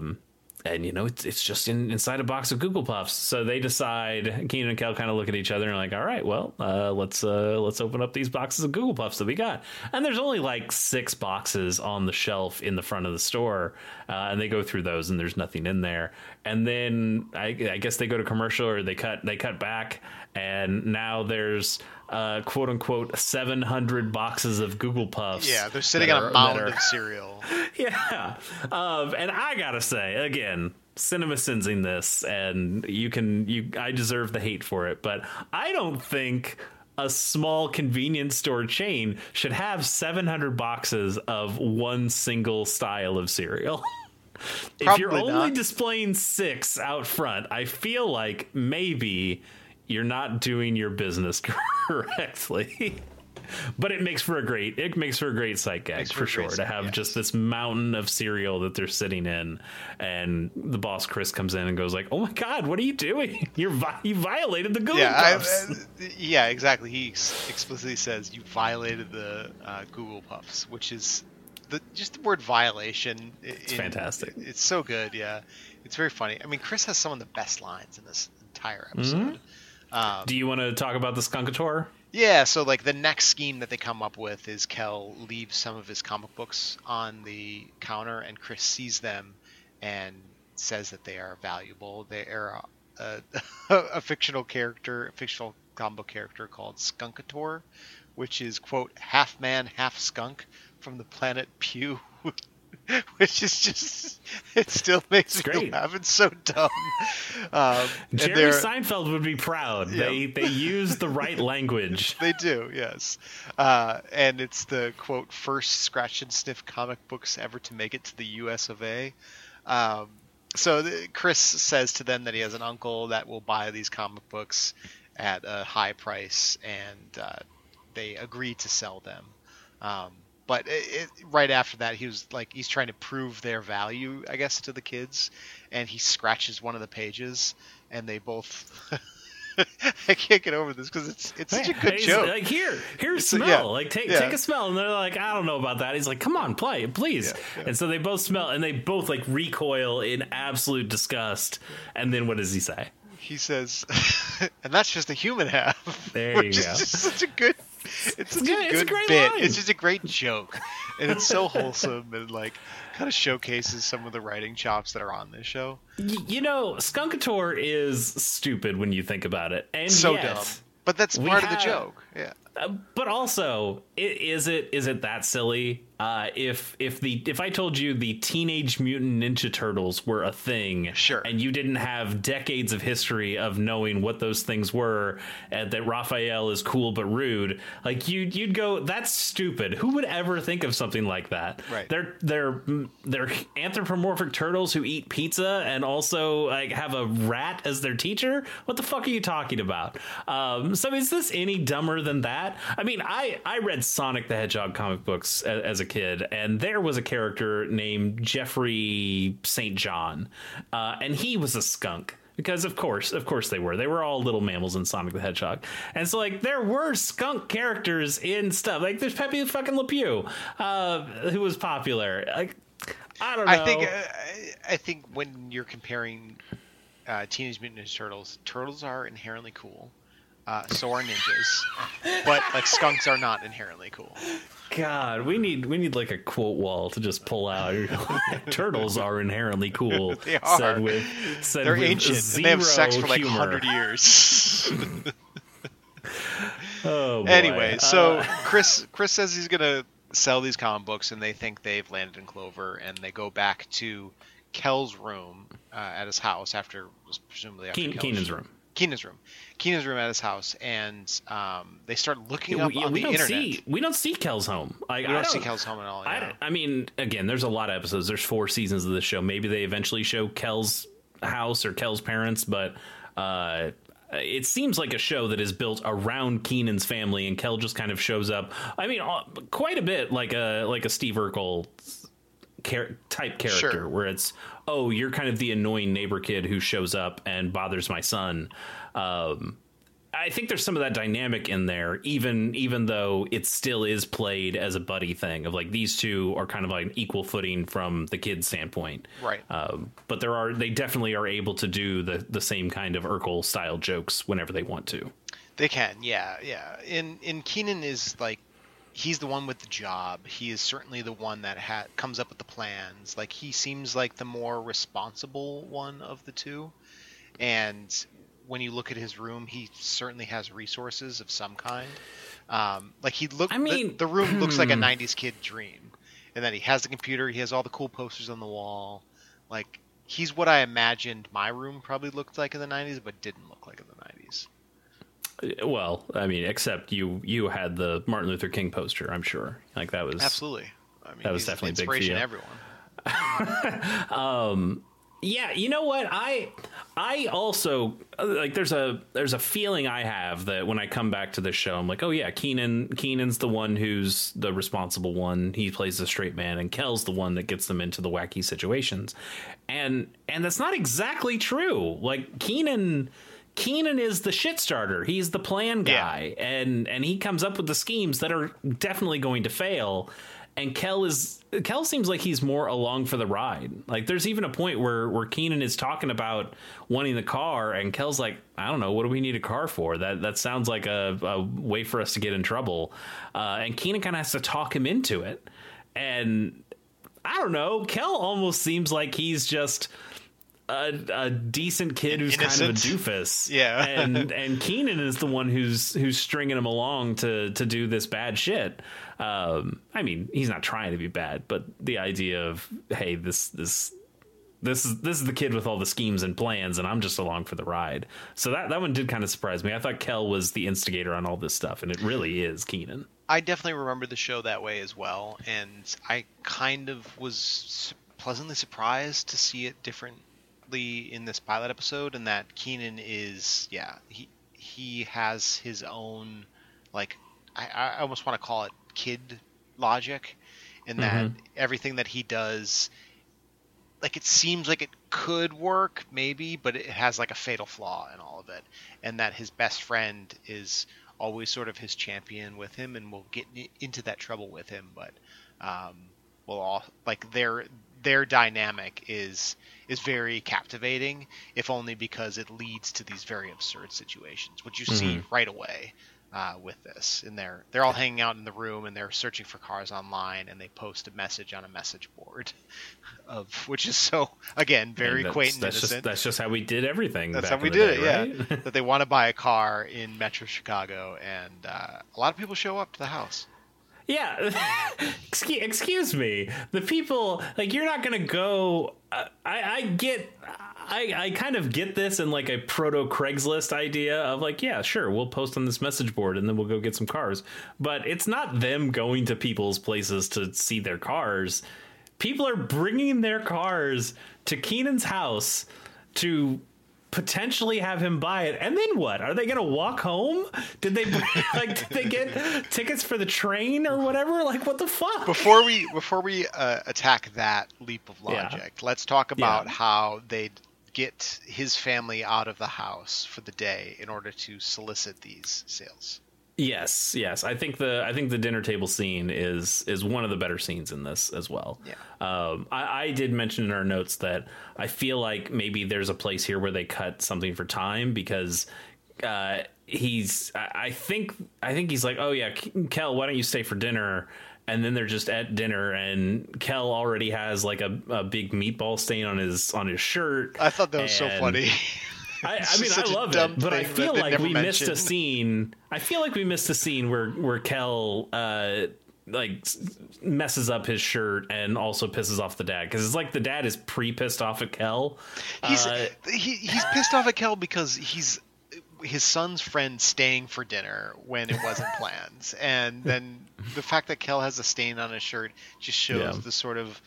And, you know, it's just inside a box of Google Puffs. So they decide, Kenan and Kel kind of look at each other and are like, all right, well, let's open up these boxes of Google Puffs that we got. And there's only like 6 boxes on the shelf in the front of the store. And they go through those and there's nothing in there. And then I guess they go to commercial, or they cut back. And now there's quote unquote 700 boxes of Google Puffs. Yeah, they're sitting on a mound of cereal. Yeah. And I gotta say, again, cinema sensing this, and I deserve the hate for it, but I don't think a small convenience store chain should have 700 boxes of one single style of cereal. If you're only displaying 6 out front, I feel like maybe you're not doing your business correctly. But it makes for a great sight gag for sure, to have just this mountain of cereal that they're sitting in, and the boss Chris comes in and goes like, oh my god, what are you doing? You violated the Google Puffs. Yeah, exactly. He explicitly says you violated the Google Puffs, which is the word violation. It's fantastic. It's so good. Yeah, it's very funny. I mean, Chris has some of the best lines in this entire episode. Mm-hmm. Do you want to talk about the Skunkator? Yeah, so like the next scheme that they come up with is Kel leaves some of his comic books on the counter, and Chris sees them and says that they are valuable. They are a fictional character, a fictional comic book character called Skunkator, which is, quote, half man, half skunk from the planet Pew. Which is just, it still makes me laugh. It's so dumb. Jerry Seinfeld would be proud. Yeah. They use the right language. They do, yes. And it's the, quote, first scratch and sniff comic books ever to make it to the US of A. So Chris says to them that he has an uncle that will buy these comic books at a high price, and they agree to sell them. But right after that, he was like, he's trying to prove their value, I guess, to the kids. And he scratches one of the pages, and they both... I can't get over this because it's such a good joke. Like, here's smell. Take a smell. And they're like, I don't know about that. He's like, come on, play, please. Yeah. And so they both smell, and they both like recoil in absolute disgust. And then what does he say? He says, and that's just a human half. There you go. Just such a good... It's a great bit. Line. It's just a great joke, and it's so wholesome, and like kind of showcases some of the writing chops that are on this show. You know, Skunkator is stupid when you think about it, and so dumb. But that's part of the joke. Yeah. But also, is it that silly? If I told you the Teenage Mutant Ninja Turtles were a thing, sure, and you didn't have decades of history of knowing what those things were, and that Raphael is cool but rude, like you'd go, that's stupid. Who would ever think of something like that? Right. They're anthropomorphic turtles who eat pizza and also like have a rat as their teacher. What the fuck are you talking about? So is this any dumber than that? I mean, I read Sonic the Hedgehog comic books as a kid, and there was a character named Jeffrey St. John, and he was a skunk because of course they were all little mammals in Sonic the Hedgehog. And so like there were skunk characters in stuff, like there's Pepe fucking Le Pew, who was popular. Like, I don't know. I think when you're comparing Teenage Mutant Ninja Turtles, turtles are inherently cool. So are ninjas, but like skunks are not inherently cool. God, we need like a quote wall to just pull out. Turtles are inherently cool. They are. They're ancient. And they have sex for like 100 years. Oh boy. Anyway, so Chris says he's gonna sell these comic books, and they think they've landed in Clover, and they go back to Kel's room at his house presumably after Kenan's room. Kenan's room at his house, and they start looking up on the internet. We don't see Kel's home. We don't see Kel's home at all. Yeah. I mean, again, there's a lot of episodes. There's 4 seasons of this show. Maybe they eventually show Kel's house or Kel's parents, but it seems like a show that is built around Kenan's family, and Kel just kind of shows up. I mean, quite a bit like a Steve Urkel type character, sure, where it's, oh, you're kind of the annoying neighbor kid who shows up and bothers my son. I think there's some of that dynamic in there, even though it still is played as a buddy thing of like, these two are kind of like an equal footing from the kid's standpoint. Right. But they definitely are able to do the same kind of Urkel style jokes whenever they want to. They can. Yeah. Yeah. And Kenan is like, he's the one with the job. He is certainly the one that comes up with the plans. Like, he seems like the more responsible one of the two. And when you look at his room, he certainly has resources of some kind. The room looks like a 90s kid dream. And then he has the computer. He has all the cool posters on the wall. Like, he's what I imagined my room probably looked like in the 90s, but didn't look like in the 90s. Well, I mean, except you had the Martin Luther King poster, I'm sure. Like, that was absolutely. I mean, that was definitely big for you. Inspiration everyone. Yeah, you know what? I also like. There's a feeling I have that when I come back to this show, I'm like, oh yeah, Kenan's the one who's the responsible one. He plays the straight man, and Kel's the one that gets them into the wacky situations, and that's not exactly true. Like, Kenan is the shit starter. He's the plan guy. Yeah. And he comes up with the schemes that are definitely going to fail. And Kel seems like he's more along for the ride. Like, there's even a point where Kenan is talking about wanting the car, and Kel's like, I don't know, what do we need a car for? That sounds like a way for us to get in trouble. And Kenan kind of has to talk him into it. And I don't know, Kel almost seems like he's just a decent kid who's innocent, kind of a doofus. Yeah. and Kenan is the one who's stringing him along to do this bad shit. I mean, he's not trying to be bad, but the idea of, hey, this is the kid with all the schemes and plans, and I'm just along for the ride. So that one did kind of surprise me. I thought Kel was the instigator on all this stuff, and it really is Kenan. I definitely remember the show that way as well, and I kind of was pleasantly surprised to see it different in this pilot episode, and that Kenan is, yeah, he has his own, like, I almost want to call it kid logic, in that everything that he does, like, it seems like it could work maybe, but it has like a fatal flaw in all of it, and that his best friend is always sort of his champion with him, and will get into that trouble with him, but will all, like, their dynamic is very captivating, if only because it leads to these very absurd situations, which you see right away with this. And they're all hanging out in the room, and they're searching for cars online, and they post a message on a message board, which is so, again, very quaint and innocent. That's just how we did everything. That's how we did it, right? Yeah. That they want to buy a car in Metro Chicago, and a lot of people show up to the house. Yeah. Excuse me. The people, like, you're not going to go. I kind of get this in like a proto Craigslist idea of like, yeah, sure, we'll post on this message board and then we'll go get some cars. But it's not them going to people's places to see their cars. People are bringing their cars to Kenan's house to potentially have him buy it, and then what? Are they gonna walk home? Did they get tickets for the train or whatever? Like, what the fuck? Before we attack that leap of logic, let's talk about how they'd get his family out of the house for the day in order to solicit these sales. Yes. I think the dinner table scene is one of the better scenes in this as well. Yeah. I did mention in our notes that I feel like maybe there's a place here where they cut something for time, because I think he's like, oh yeah, Kel, why don't you stay for dinner? And then they're just at dinner, and Kel already has like a big meatball stain on his shirt. I thought that was so funny. I mean, I love it, but I feel like we missed a scene. I feel like we missed a scene where Kel like messes up his shirt and also pisses off the dad, because it's like the dad is pissed off at Kel. He's pissed off at Kel because he's his son's friend staying for dinner when it wasn't planned, and then the fact that Kel has a stain on his shirt just shows the sort of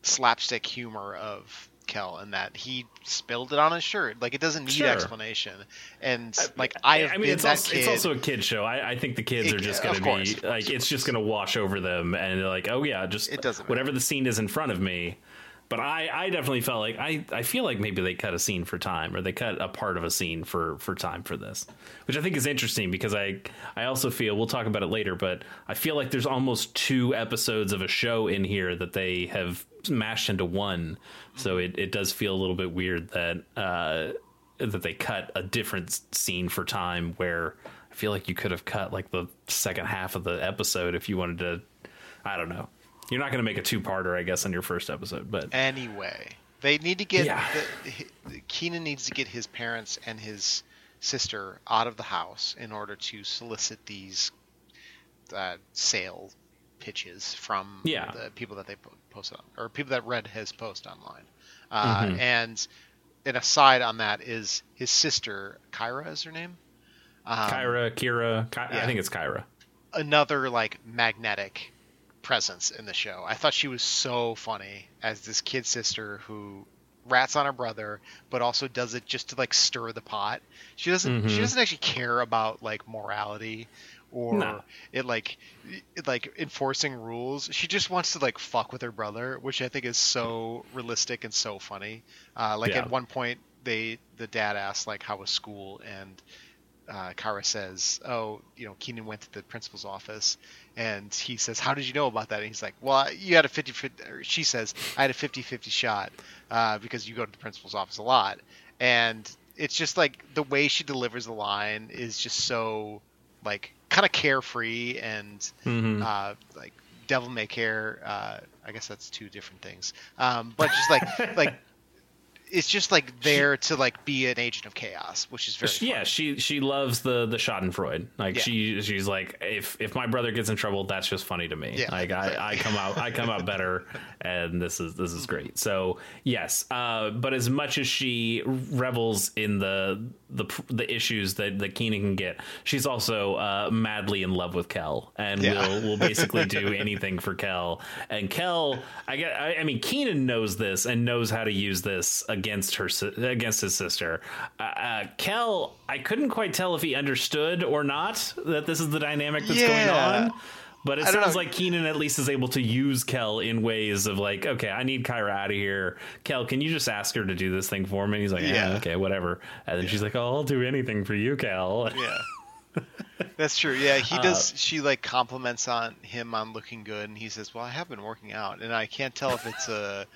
slapstick humor of Kel, and that he spilled it on his shirt. Like, it doesn't need explanation. And it's also a kid show. I think the kids are just going to be like, it's just going to wash over them, and they're like, oh yeah, just it doesn't whatever matter. The scene is in front of me. But I definitely felt like I feel like maybe they cut a scene for time, or they cut a part of a scene for time for this, which I think is interesting, because I also feel, we'll talk about it later, but I feel like there's almost two episodes of a show in here that they have mashed into one. So it does feel a little bit weird that that they cut a different scene for time, where I feel like you could have cut like the second half of the episode if you wanted to. I don't know. You're not going to make a two-parter, I guess, on your first episode, but anyway, they need to get Kenan needs to get his parents and his sister out of the house in order to solicit these sale pitches from the people that they posted on, or people that Red has posted online. And an aside on that is his sister, Kyra is her name. I think it's Kyra. Another like magnetic presence in the show. I thought she was so funny as this kid sister who rats on her brother, but also does it just to like stir the pot. She doesn't actually care about like morality or it like enforcing rules. She just wants to like fuck with her brother, which I think is so realistic and so funny. At one point the dad asks like, how was school? And Kyra says, oh, you know, Kenan went to the principal's office, and he says, how did you know about that? And he's like, well, you had a 50-50, or she says, I had a 50-50 shot because you go to the principal's office a lot. And it's just like the way she delivers the line is just so like kind of carefree and like devil may care. I guess that's two different things. But just like, it's just like there to like be an agent of chaos, which is very funny. Yeah, she loves the Schadenfreud. Like she's like, if my brother gets in trouble, that's just funny to me. Yeah, like exactly. I come out better, and this is great. So yes, but as much as she revels in the issues that Kenan can get, she's also madly in love with Kel, and will basically do anything for Kel. And Kel, I mean Kenan knows this and knows how to use this against his sister. Kel, I couldn't quite tell if he understood or not that this is the dynamic that's going on, but it sounds like Kenan at least is able to use Kel in ways of like, okay, I need Kyra out of here. Kel, can you just ask her to do this thing for me? And he's like, okay, whatever. And then she's like, oh, I'll do anything for you, Kel. Yeah, that's true. Yeah, he does. She like compliments on him on looking good, and he says, well, I have been working out, and I can't tell if it's a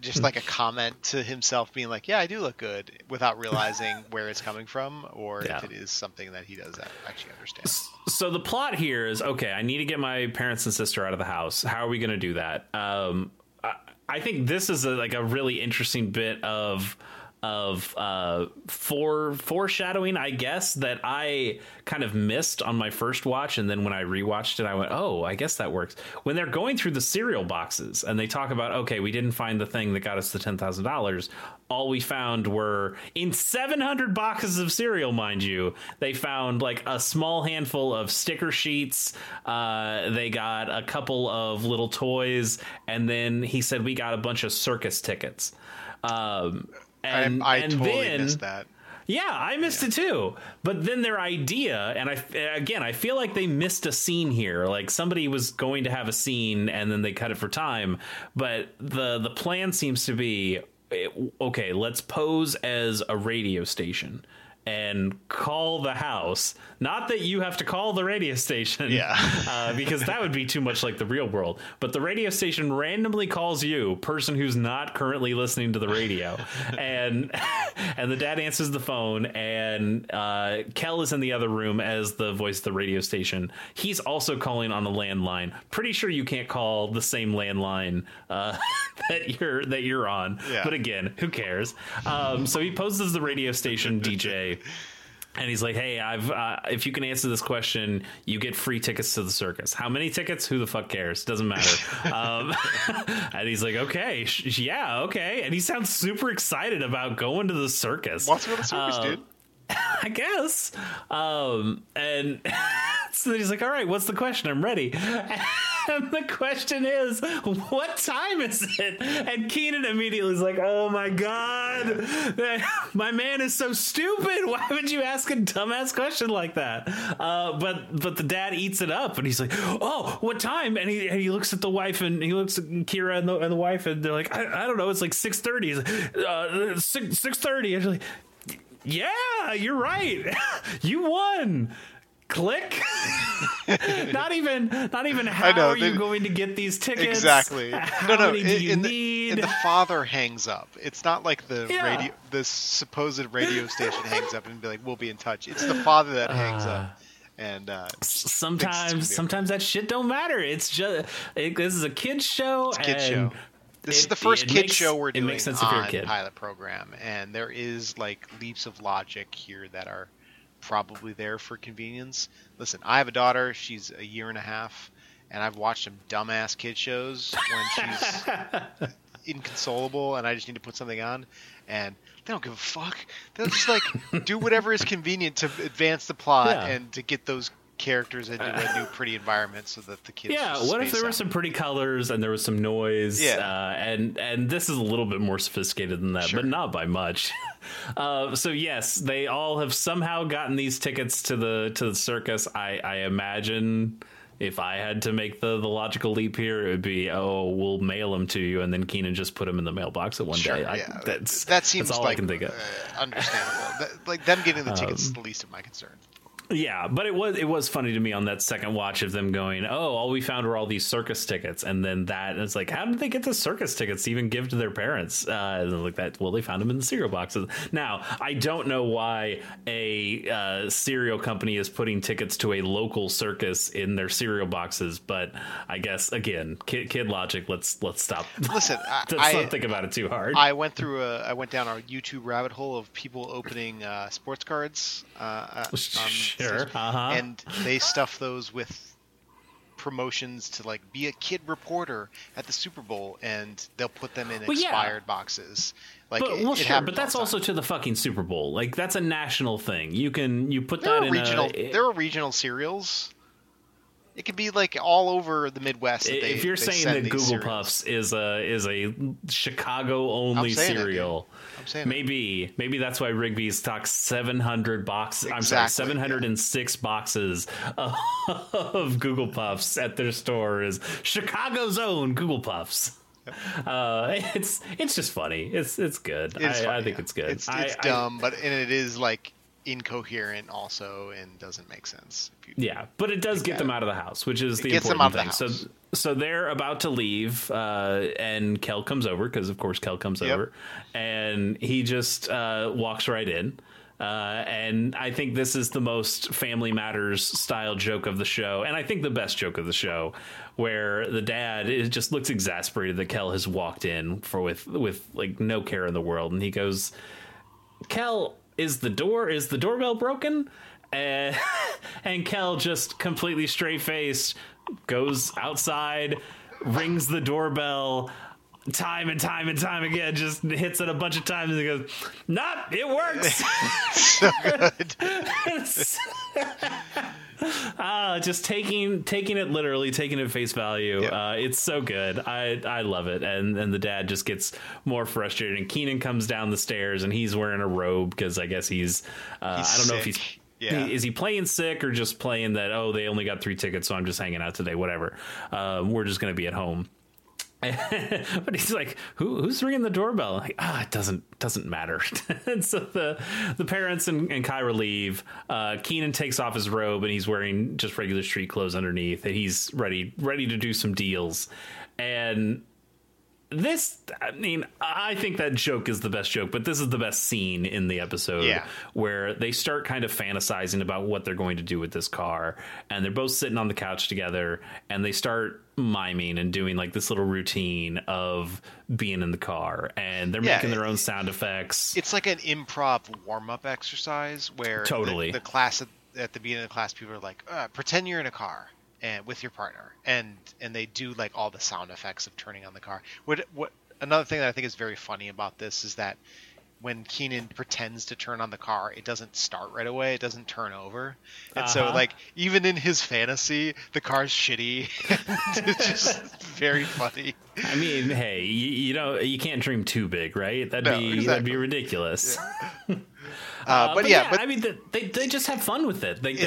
just like a comment to himself being like, yeah, I do look good, without realizing where it's coming from, or if it is something that he does actually understand. So the plot here is, okay, I need to get my parents and sister out of the house. How are we going to do that? I think this is a really interesting bit of foreshadowing, I guess, that I kind of missed on my first watch, and then when I rewatched it I went, oh, I guess that works. When they're going through the cereal boxes and they talk about, okay, we didn't find the thing that got us the $10,000, all we found were, in 700 boxes of cereal, mind you, they found like a small handful of sticker sheets, they got a couple of little toys, and then he said, we got a bunch of circus tickets. And totally missed that. Yeah, I missed it too. But then their idea, and I feel like they missed a scene here. Like somebody was going to have a scene, and then they cut it for time. But the plan seems to be, okay, let's pose as a radio station. and call the house. Not that you have to call the radio station, because that would be too much like the real world. But the radio station randomly calls you, person who's not currently listening to the radio, and the dad answers the phone, and Kel is in the other room as the voice of the radio station. He's also calling on a landline. Pretty sure you can't call the same landline that you're on. Yeah. But again, who cares? So he poses the radio station DJ. And he's like, hey, if you can answer this question, you get free tickets to the circus. How many tickets? Who the fuck cares? Doesn't matter. And he's like, okay, okay. And he sounds super excited about going to the circus. What's with the circus, dude? I guess. And so he's like, all right, what's the question? I'm ready. And the question is, what time is it? And Kenan immediately is like, oh my God, my man is so stupid. Why would you ask a dumbass question like that? But the dad eats it up, and he's like, oh, what time? And he looks at the wife, and he looks at Kira and the wife, and they're like, I don't know. It's like 6:30. He's like, 6:30. And she's like, yeah, you're right. You won. Click. not even how are you going to get these tickets? Exactly. And the father hangs up. It's not like the supposed radio station hangs up and be like, we'll be in touch. It's the father that hangs up. And sometimes that shit don't matter. It's just this is a kid's show. It's a kid's show. This is the first kid show we're doing on Pilot Program, and there is like leaps of logic here that are probably there for convenience. Listen, I have a daughter. She's a year and a half, and I've watched some dumbass kid shows when she's inconsolable, and I just need to put something on, and they don't give a fuck. They'll just like do whatever is convenient to advance the plot and to get those characters into a new pretty environment so that the kids what if there were some pretty colors and there was some noise and this is a little bit more sophisticated than that, but not by much. So yes, they all have somehow gotten these tickets to the circus. I imagine if I had to make the logical leap here, it would be, we'll mail them to you, and then Kenan just put them in the mailbox at one day. That seems that's all like I can think of. Understandable. Them getting the tickets is the least of my concern. Yeah, but it was funny to me on that second watch of them going, all we found were all these circus tickets, and then that it's like, how did they get the circus tickets to even give to their parents? Like that. Well, they found them in the cereal boxes. Now, I don't know why a cereal company is putting tickets to a local circus in their cereal boxes, but I guess again, kid logic. Let's stop. Listen, let's not think about it too hard. I went down our YouTube rabbit hole of people opening sports cards. Sure. Uh-huh. And they stuff those with promotions to like be a kid reporter at the Super Bowl, and they'll put them in expired boxes. Like, but that's also to the fucking Super Bowl. Like, that's a national thing. There are regional cereals. It could be like all over the Midwest. If you're saying that Google Puffs is a Chicago only cereal, maybe that's why Rigby's stocks 706 boxes of Google Puffs at their store is Chicago's own Google Puffs. It's just funny. It's good. I think it's good. It's dumb, but it is like incoherent also, and doesn't make sense. But it does get them out of the house, which is the important thing. So they're about to leave, and Kel comes over, because of course Kel comes over, and he just walks right in. And I think this is the most Family Matters style joke of the show, and I think the best joke of the show, where the dad just looks exasperated that Kel has walked in with like no care in the world, and he goes, "Kel, is the doorbell broken?" And Kel just completely straight-faced goes outside, rings the doorbell time and time again, just hits it a bunch of times, and he goes, "Not, it works." So good. Just taking it literally, taking it face value. It's so good. I love it. And the dad just gets more frustrated, and Kenan comes down the stairs, and he's wearing a robe because I guess he's I don't know if he's is he playing sick or just playing that they only got 3 tickets, so I'm just hanging out today, whatever, we're just gonna be at home. But he's like, who's ringing the doorbell? Like, it doesn't matter. And so the parents and Kyra leave. Kenan takes off his robe and he's wearing just regular street clothes underneath, and he's ready to do some deals. And this, I mean, I think that joke is the best joke, but this is the best scene in the episode, where they start kind of fantasizing about what they're going to do with this car. And they're both sitting on the couch together, and they start miming and doing like this little routine of being in the car, and they're making their own sound effects. It's like an improv warm-up exercise where the class at the beginning of the class, people are like, pretend you're in a car. And with your partner, and they do like all the sound effects of turning on the car. What another thing that I think is very funny about this is that when Kenan pretends to turn on the car, it doesn't start right away. It doesn't turn over, and so like even in his fantasy, the car's shitty. It's just very funny. I mean, hey, you know, you can't dream too big, right? That'd be ridiculous. Yeah. But I mean, they just have fun with it. Like,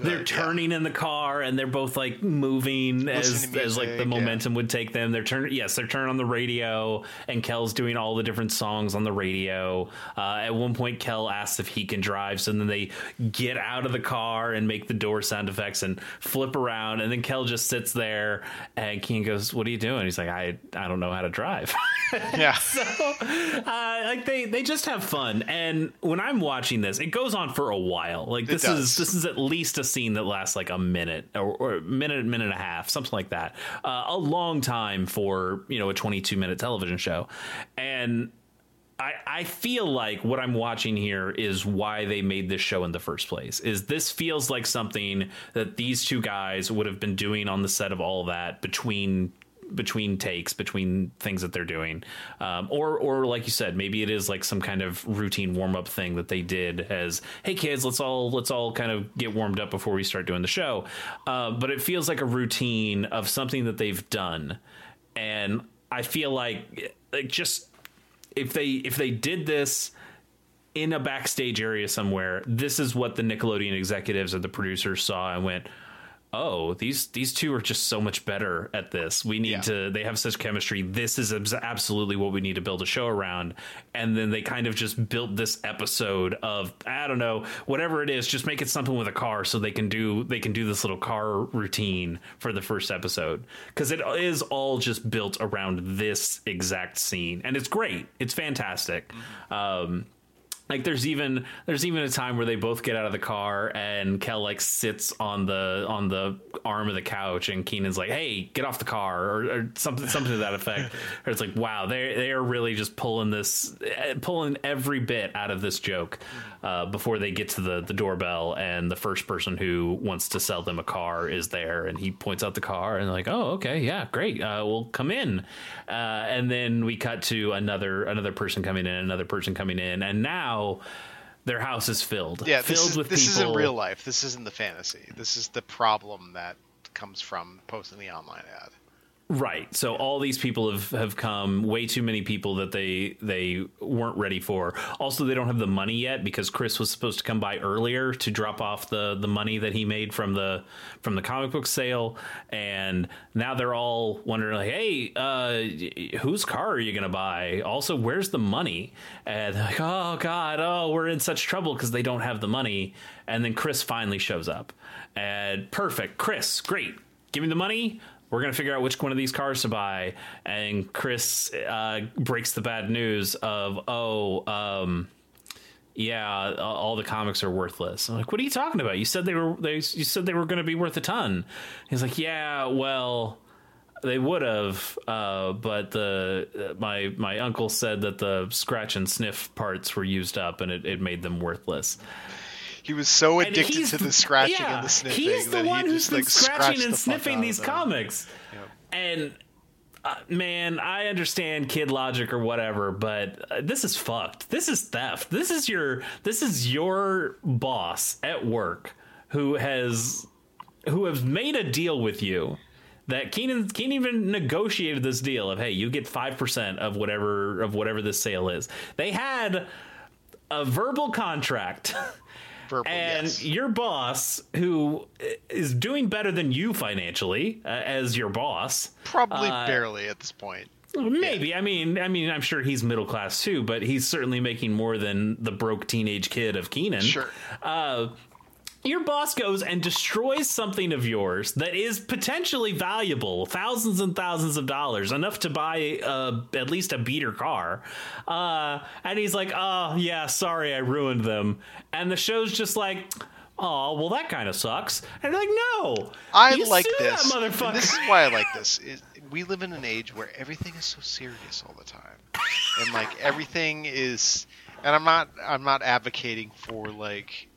they're turning in the car, and they're both like moving as like the momentum would take them. They're turning on the radio, and Kel's doing all the different songs on the radio. At one point, Kel asks if he can drive, so then they get out of the car and make the door sound effects and flip around, and then Kel just sits there, and Kenan goes, "What are you doing?" He's like, "I don't know how to drive." Yeah. So like they just have fun, and when I'm watching this, it goes on for a while. Like this is at least a scene that lasts like a minute or minute and a half, something like that. A long time for, you know, a 22-minute television show. And I feel like what I'm watching here is why they made this show in the first place. Is this feels like something that these two guys would have been doing on the set of All That between takes, between things that they're doing, or like you said, maybe it is like some kind of routine warm-up thing that they did as, hey kids, let's all kind of get warmed up before we start doing the show. But it feels like a routine of something that they've done, and I feel like just if they did this in a backstage area somewhere, this is what the Nickelodeon executives or the producers saw and went, oh, these two are just so much better at this. We need to, they have such chemistry. This is absolutely what we need to build a show around. And then they kind of just built this episode of, I don't know, whatever it is, just make it something with a car so they can do this little car routine for the first episode. 'Cause it is all just built around this exact scene. And it's great. It's fantastic. Mm-hmm. Like there's even a time where they both get out of the car, and Kel like sits on the arm of the couch, and Kenan's like, "Hey, get off the car," or something to that effect. Or it's like, wow, they are really just pulling every bit out of this joke before they get to the doorbell, and the first person who wants to sell them a car is there, and he points out the car, and they're like, "Oh, okay, yeah, great, we'll come in," and then we cut to another person coming in, and now their house is filled. Yeah, this isn't real life. This isn't the fantasy. This is the problem that comes from posting the online ad. Right. So all these people have come, way too many people that they weren't ready for. Also, they don't have the money yet because Chris was supposed to come by earlier to drop off the money that he made from the comic book sale. And now they're all wondering, like, hey, whose car are you going to buy? Also, where's the money? And they're like, oh, God, we're in such trouble because they don't have the money. And then Chris finally shows up. And perfect. Chris, great. Give me the money. We're going to figure out which one of these cars to buy. And Chris breaks the bad news of, all the comics are worthless. I'm like, what are you talking about? You said they were going to be worth a ton. He's like, yeah, well, they would have. But my uncle said that the scratch and sniff parts were used up, and it made them worthless. He was so addicted to the scratching and the sniffing. He's the one who's been scratching and sniffing these comics. Yep. And man, I understand kid logic or whatever, but this is fucked. This is theft. This is your boss at work who has made a deal with you. That Kenan even negotiated this deal of, hey, you get 5% of whatever this sale is. They had a verbal contract Verbal, and yes. Your boss, who is doing better than you financially as your boss, probably barely at this point. Maybe. Yeah. I mean, I'm sure he's middle class too, but he's certainly making more than the broke teenage kid of Kenan. Sure. Your boss goes and destroys something of yours that is potentially valuable, thousands and thousands of dollars, enough to buy at least a beater car. And he's like, oh, yeah, sorry, I ruined them. And the show's just like, oh, well, that kind of sucks. And they're like, no, I like this. That motherfucker. And this is why I like this. We live in an age where everything is so serious all the time. And, like, everything is – and I'm not advocating for, like –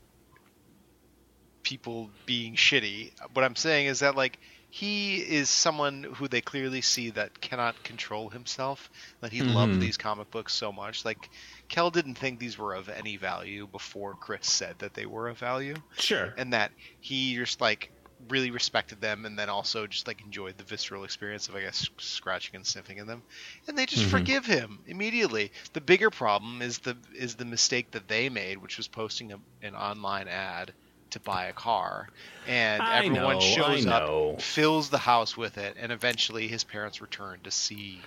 people being shitty. What I'm saying is that, like, he is someone who they clearly see that cannot control himself, that he loved these comic books so much. Like, Kel didn't think these were of any value before Chris said that they were of value. Sure. And that he just, like, really respected them, and then also just, like, enjoyed the visceral experience of, I guess, scratching and sniffing in them. And they just forgive him immediately. The bigger problem is the mistake that they made, which was posting an online ad to buy a car, and everyone shows up, fills the house with it, and eventually his parents return to see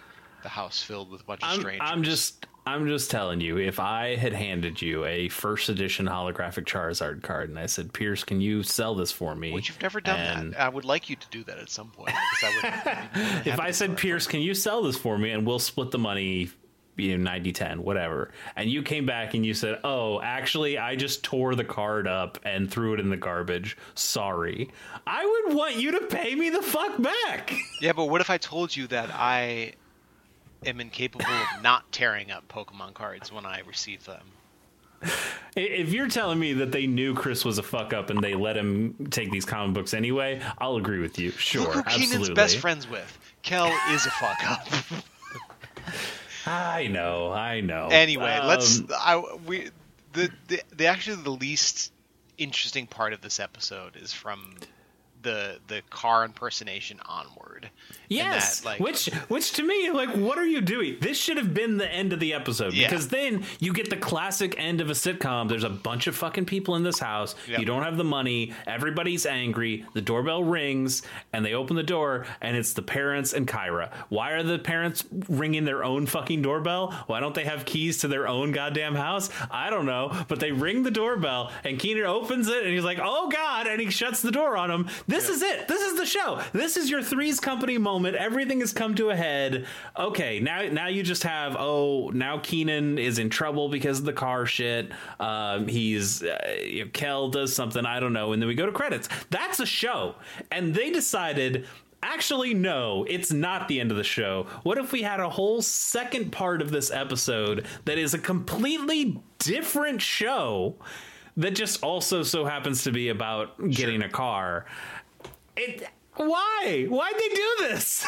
the house filled with a bunch of strangers. I'm just telling you, if I had handed you a first edition holographic Charizard card and I said, Pierce, can you sell this for me? Which you've never done that. I would like you to do that at some point. If I said, Pierce, can you sell this for me, and we'll split the money, 90-10, whatever, and you came back and you said, oh, actually, I just tore the card up and threw it in the garbage, sorry, I would want you to pay me the fuck back. Yeah, but what if I told you that I am incapable of not tearing up Pokemon cards when I receive them? If you're telling me that they knew Chris was a fuck up and they let him take these comic books anyway, I'll agree with you. Sure. Look who absolutely Kenan's best friends with. Kel is a fuck up. I know. Anyway, the least interesting part of this episode is from the car impersonation onward. Yes, and that, like, which to me, like, what are you doing? This should have been the end of the episode, because then you get the classic end of a sitcom. There's a bunch of fucking people in this house. Yep. You don't have the money. Everybody's angry. The doorbell rings and they open the door and it's the parents and Kyra. Why are the parents ringing their own fucking doorbell? Why don't they have keys to their own goddamn house? I don't know, but they ring the doorbell and Kenan opens it and he's like, oh God, and he shuts the door on him. This is it. This is the show. This is your Three's Company moment. Everything has come to a head. Okay, now you just have, now Kenan is in trouble because of the car shit. Kel does something, I don't know, and then we go to credits. That's a show. And they decided, actually, no, it's not the end of the show. What if we had a whole second part of this episode that is a completely different show that just also so happens to be about getting a car? Why'd they do this?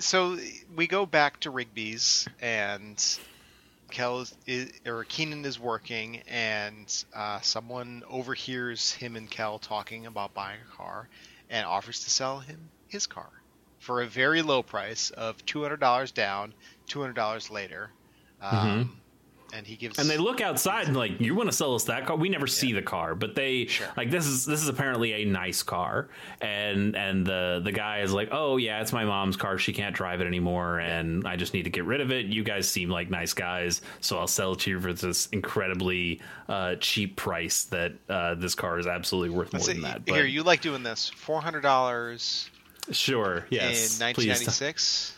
So we go back to Rigby's, and Kenan is working, and someone overhears him and Kel talking about buying a car and offers to sell him his car for a very low price of $200 down, $200 later. And he gives, and they look outside and like, you want to sell us that car? We never see the car, but they like, this is apparently a nice car, and the guy is like, oh yeah, it's my mom's car, she can't drive it anymore, and I just need to get rid of it. You guys seem like nice guys, so I'll sell it to you for this incredibly cheap price that this car is absolutely worth more than that. But here, you like doing this, $400. Sure. Yes. In 1996.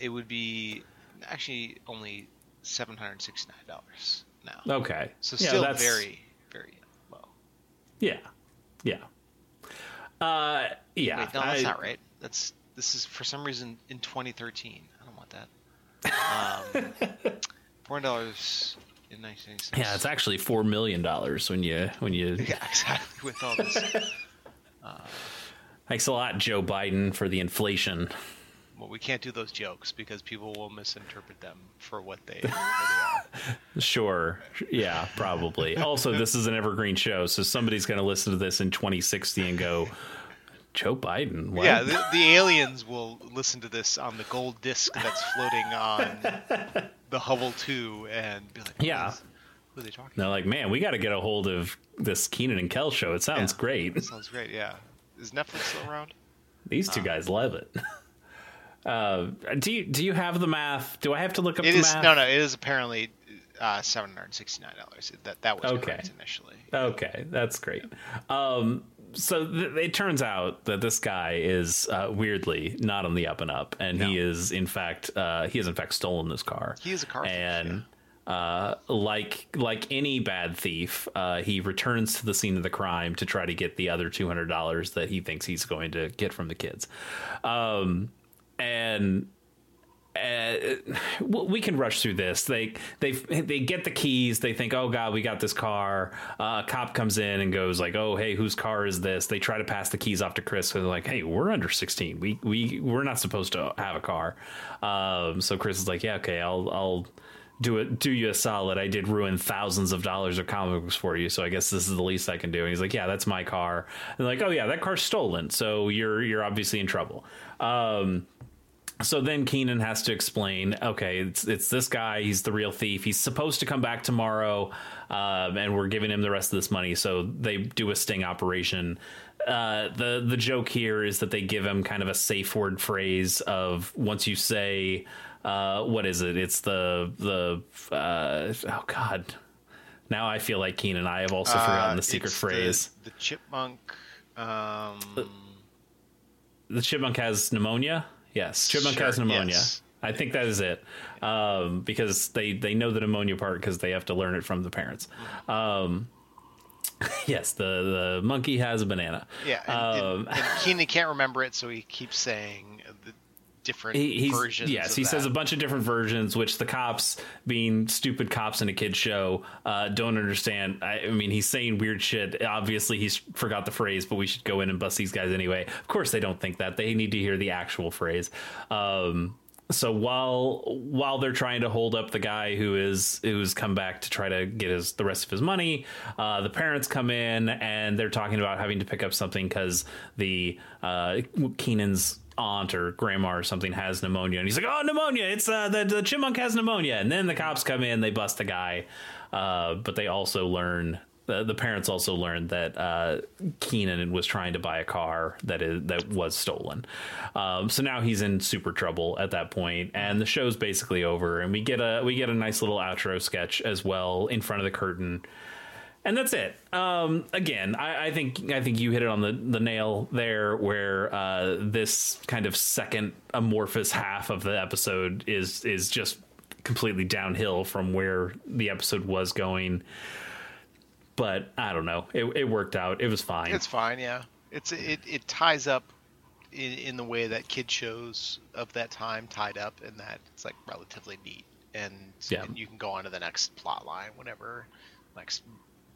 It would be actually only $769 now. Okay, so still that's very, very low. Wait, no, that's not right. This is for some reason in 2013. I don't want that. $4 in 1996. Yeah, it's actually $4 million when you. Yeah, exactly. With all this. Thanks a lot, Joe Biden, for the inflation. Well, we can't do those jokes because people will misinterpret them for what they are. Sure. Yeah, probably. Also, this is an evergreen show, so somebody's going to listen to this in 2060 and go, Joe Biden. What? Yeah, the aliens will listen to this on the gold disc that's floating on the Hubble 2 and be like, yeah. fuck were they talking about? They're like, man, we got to get a hold of this Kenan and Kel show. It sounds great. It sounds great, yeah. Is Netflix still around? These two guys love it. Do you have the math? Do I have to look up the math? No, it is apparently $769. That was correct initially. Okay, that's great. Yeah. So it turns out that this guy is weirdly not on the up and up, and he has in fact stolen this car. He is a car thief, and like any bad thief, he returns to the scene of the crime to try to get the other $200 that he thinks he's going to get from the kids. We can rush through this. They get the keys. They think, oh God, we got this car. A cop comes in and goes like, oh, hey, whose car is this? They try to pass the keys off to Chris. So they're like, hey, we're under 16. We're not supposed to have a car. So Chris is like, yeah, okay, I'll do you a solid. I did ruin thousands of dollars of comic books for you, so I guess this is the least I can do. And he's like, yeah, that's my car. And they're like, oh yeah, that car's stolen. So you're obviously in trouble. So then Kenan has to explain, okay, it's this guy. He's the real thief. He's supposed to come back tomorrow, and we're giving him the rest of this money. So they do a sting operation. The joke here is that they give him kind of a safe word phrase of, once you say, what is it? It's the oh God. Now I feel like Kenan and I have also forgotten the secret phrase. The chipmunk. The chipmunk has pneumonia. Yes, chipmunk has pneumonia. Yes. I think that is it, because they know the pneumonia part because they have to learn it from the parents. Yes, the monkey has a banana. Yeah, and Kenan can't remember it, so he keeps saying the different versions. Yes, he says a bunch of different versions, which the cops, being stupid cops in a kid's show, don't understand. I mean, he's saying weird shit. Obviously, he's forgot the phrase, but we should go in and bust these guys anyway. Of course, they don't think that. They need to hear the actual phrase. So while they're trying to hold up the guy who's come back to try to get the rest of his money, the parents come in and they're talking about having to pick up something because the Kenan's aunt or grandma or something has pneumonia, and he's like, oh, pneumonia, it's the chipmunk has pneumonia. And then the cops come in, they bust the guy, but they also learn, the parents also learned that Kenan was trying to buy a car that was stolen. So now he's in super trouble at that point, and the show's basically over, and we get a nice little outro sketch as well in front of the curtain. And that's it. Again, I think you hit it on the nail there, where this kind of second amorphous half of the episode is just completely downhill from where the episode was going. But I don't know. It worked out. It was fine. It's fine. Yeah. It ties up in the way that kid shows of that time tied up, and that it's like relatively neat. And you can go on to the next plot line, whatever next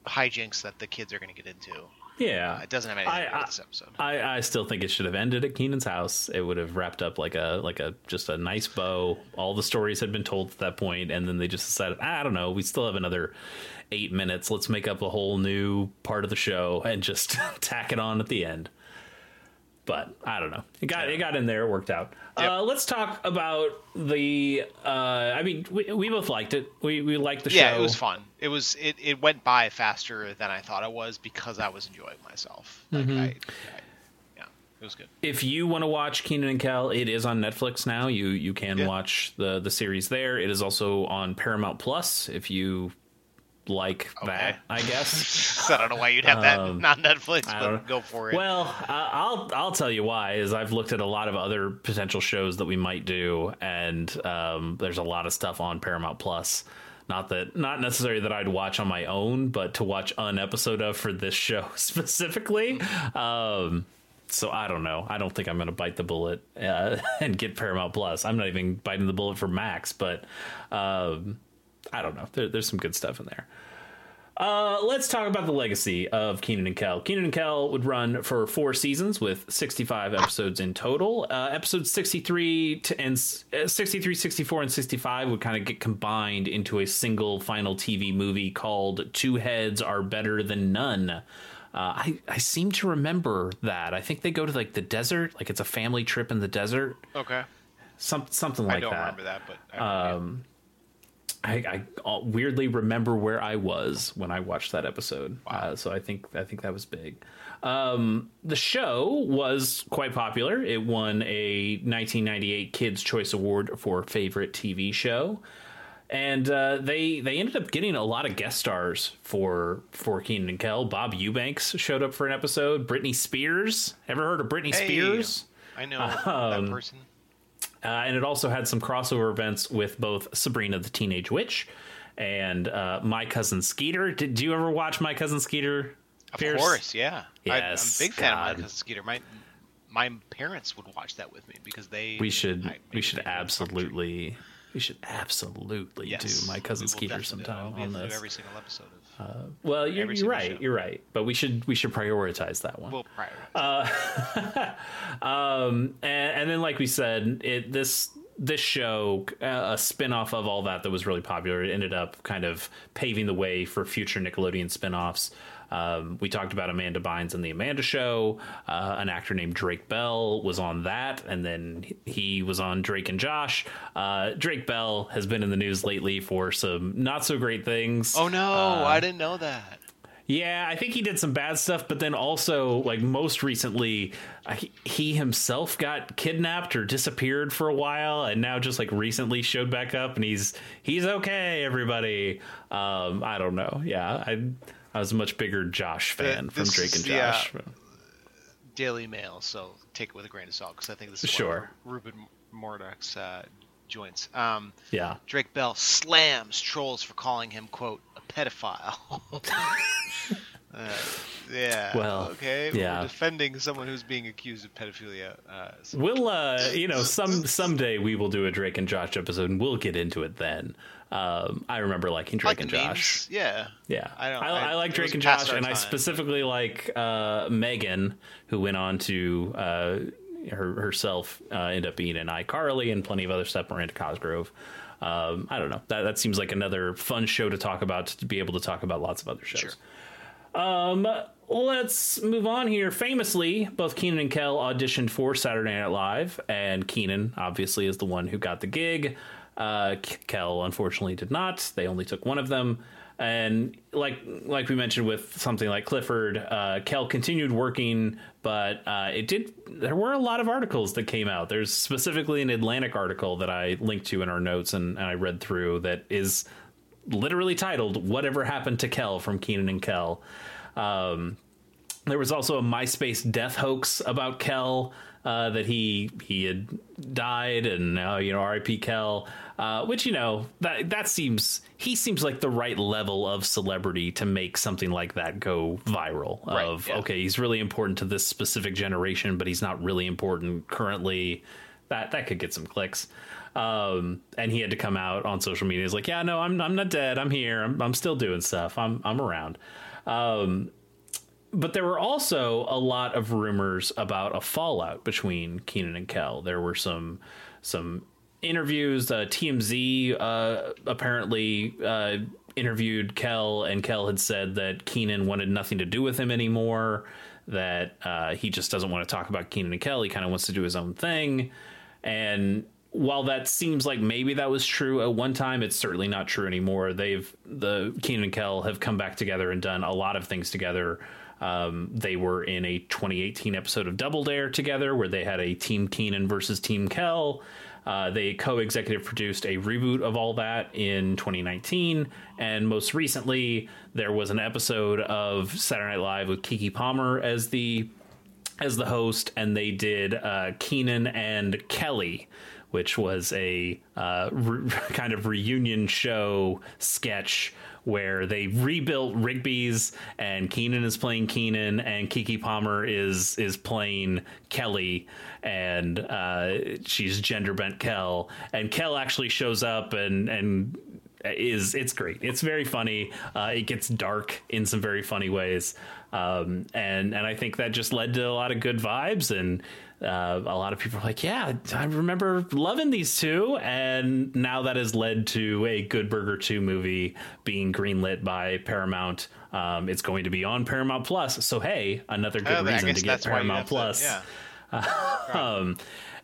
hijinks that the kids are going to get into. Yeah, it doesn't have anything to do with this episode. I still think it should have ended at Kenan's house. It would have wrapped up like a just a nice bow. All the stories had been told at that point, and then they just decided, I don't know, we still have another 8 minutes. Let's make up a whole new part of the show and just tack it on at the end. But I don't know. It got in there. It worked out. Yep. Let's talk about the. I mean, we both liked it. We liked the show. Yeah, it was fun. It was. It went by faster than I thought it was because I was enjoying myself. Like, mm-hmm. It was good. If you want to watch Kenan and Kel, it is on Netflix now. You can watch the series there. It is also on Paramount Plus if you. That, I guess. I don't know why you'd have that not Netflix, but go for it. Well, I'll tell you why. Is I've looked at a lot of other potential shows that we might do, and there's a lot of stuff on Paramount Plus. Not necessarily that I'd watch on my own, but to watch an episode of for this show specifically. So I don't know. I don't think I'm going to bite the bullet and get Paramount Plus. I'm not even biting the bullet for Max, but. I don't know. There's some good stuff in there. Let's talk about the legacy of Kenan and Kel. Kenan and Kel would run for 4 seasons with 65 episodes in total. Episodes 63, 64, and 65 would kind of get combined into a single final TV movie called Two Heads Are Better Than None. I seem to remember that. I think they go to like the desert, like it's a family trip in the desert. Okay. Something like that. I don't remember that, but I I weirdly remember where I was when I watched that episode. Wow. So I think that was big. The show was quite popular. It won a 1998 Kids' Choice Award for Favorite TV Show. And they ended up getting a lot of guest stars for Kenan and Kel. Bob Eubanks showed up for an episode. Britney Spears. Ever heard of Britney Spears? I know that person. And it also had some crossover events with both Sabrina the Teenage Witch and My Cousin Skeeter. Did you ever watch My Cousin Skeeter? Pierce? Of course, yeah. Yes, I'm a big fan of My Cousin Skeeter. My parents would watch that with me because they... We should absolutely yes. do My Cousin Skeeter sometime on this. Every single episode of well, you're right. Show. You're right. But we should prioritize that one. We'll prioritize. And then, like we said, this show, a spinoff of All That was really popular. It ended up kind of paving the way for future Nickelodeon spinoffs. We talked about Amanda Bynes and The Amanda Show. An actor named Drake Bell was on that, and then he was on Drake and Josh. Drake Bell has been in the news lately for some not so great things. Oh, no, I didn't know that. Yeah, I think he did some bad stuff, but then also, like, most recently, he himself got kidnapped or disappeared for a while, and now just, like, recently showed back up, and he's okay, everybody. I don't know. Yeah, I was a much bigger Josh fan from Drake and Josh. Yeah, Daily Mail, so take it with a grain of salt, because I think this is sure. one of Rupert Murdoch's joints. Yeah. Drake Bell slams trolls for calling him, quote, a pedophile. Yeah. Well, okay. Yeah. We're defending someone who's being accused of pedophilia. We'll, someday we will do a Drake and Josh episode, and we'll get into it then. I remember liking Drake and Josh. Yeah. Yeah. I like Drake and Josh, and I specifically like Megan, who went on to herself end up being in iCarly and plenty of other stuff, Miranda Cosgrove. I don't know. That seems like another fun show to talk about, to be able to talk about lots of other shows. Sure. Let's move on here. Famously, both Kenan and Kel auditioned for Saturday Night Live, and Kenan obviously is the one who got the gig. Kel unfortunately did not. They only took one of them, and like we mentioned with something like Clifford, Kel continued working, but there were a lot of articles that came out. There's specifically an Atlantic article that I linked to in our notes and I read through that is literally titled "Whatever Happened to Kel" from Kenan and Kel. There was also a MySpace death hoax about Kel. That he had died, and now R.I.P. Kel, which that seems like the right level of celebrity to make something like that go viral. Right, okay, he's really important to this specific generation, but he's not really important currently. That could get some clicks. And he had to come out on social media. He's like, yeah, no, I'm not dead. I'm here. I'm still doing stuff. I'm around. But there were also a lot of rumors about a fallout between Kenan and Kel. There were some interviews. TMZ apparently interviewed Kel, and Kel had said that Kenan wanted nothing to do with him anymore, that he just doesn't want to talk about Kenan and Kel. He kind of wants to do his own thing. And while that seems like maybe that was true at one time, it's certainly not true anymore. Kenan and Kel have come back together and done a lot of things together. They were in a 2018 episode of Double Dare together, where they had a Team Kenan versus Team Kel. They co-executive produced a reboot of All That in 2019. And most recently, there was an episode of Saturday Night Live with Keke Palmer as the host. And they did Kenan and Kelly, which was a kind of reunion show sketch where they rebuilt Rigby's, and Kenan is playing Kenan, and Keke Palmer is playing Kelly, and she's gender bent Kel, and Kel actually shows up and it's great. It's very funny. It gets dark in some very funny ways, and I think that just led to a lot of good vibes, and a lot of people are like, yeah, I remember loving these two. And now that has led to a Good Burger 2 movie being greenlit by Paramount. It's going to be on Paramount Plus. So, hey, another good reason to get Paramount Plus.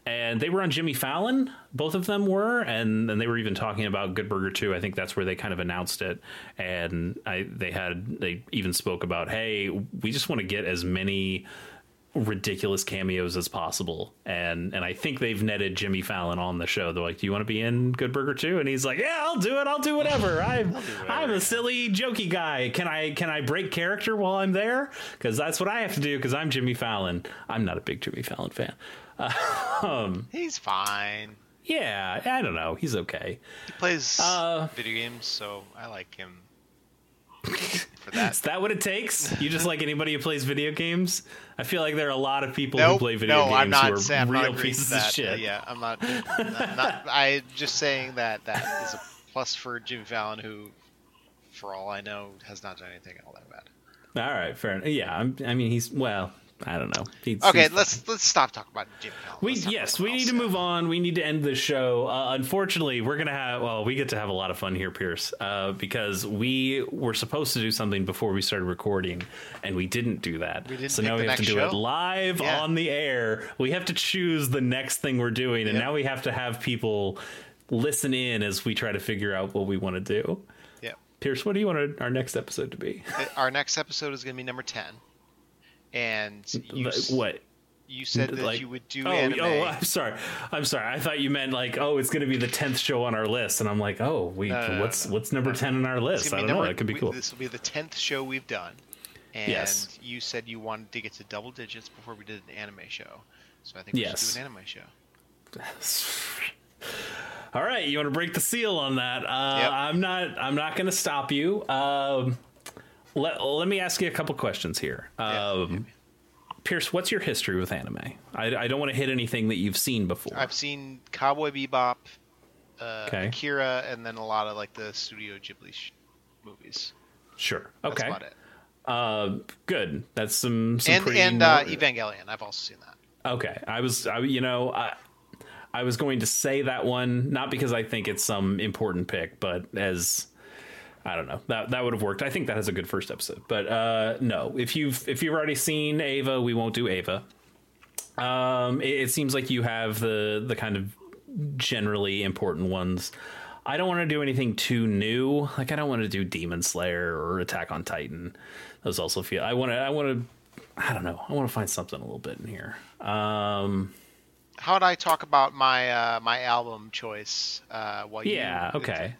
And they were on Jimmy Fallon, both of them were, and then they were even talking about Good Burger 2. I think that's where they kind of announced it, and they even spoke about, hey, we just want to get as many ridiculous cameos as possible, and I think they've netted Jimmy Fallon on the show. They're like, do you want to be in Good Burger 2? And he's like, yeah, I'll do it, I'll do whatever. I'm a silly jokey guy. Can I break character while I'm there? Because that's what I have to do, because I'm Jimmy Fallon. I'm not a big Jimmy Fallon fan. He's fine. Yeah, I don't know, he's okay. He plays video games, so I like him for that. Is that what it takes? You just like anybody who plays video games? I feel like there are a lot of people who play video games I'm not, who are Sam, real pieces of shit. Yeah, I'm not. I'm just saying that is a plus for Jimmy Fallon, who, for all I know, has not done anything all that bad. All right, fair enough. Yeah, I mean, he's, well, I don't know. He's let's stop talking about Jimmy Fallon. We need to move on. We need to end the show. Unfortunately, we're gonna have. Well, we get to have a lot of fun here, Pierce, because we were supposed to do something before we started recording, and we didn't do that. So now we have to do it live on the air. We have to choose the next thing we're doing, and now we have to have people listen in as we try to figure out what we want to do. Yeah, Pierce, what do you want our next episode to be? Our next episode is gonna be number 10. And you said that, like, you would do anime. Oh, I'm sorry. I thought you meant like, it's going to be the 10th show on our list, and I'm like, what's number 10 on our list? I don't know. That could be cool. This will be the 10th show we've done. And you said you wanted to get to double digits before we did an anime show, so I think we should do an anime show. All right, you want to break the seal on that? Yep. I'm not going to stop you. Let me ask you a couple questions here. Pierce, what's your history with anime? I don't want to hit anything that you've seen before. I've seen Cowboy Bebop, Akira, and then a lot of like the Studio Ghibli movies. Sure. Okay. That's about it. Good. That's some and Evangelion. I've also seen that. Okay. I was going to say that one, not because I think it's some important pick, but as I don't know, that would have worked. I think that has a good first episode, but no, if you've already seen Ava, we won't do Ava. It seems like you have the kind of generally important ones. I don't want to do anything too new. Like I don't want to do Demon Slayer or Attack on Titan. Those also feel I want to find something a little bit in here. How would I talk about my my album choice while you okay.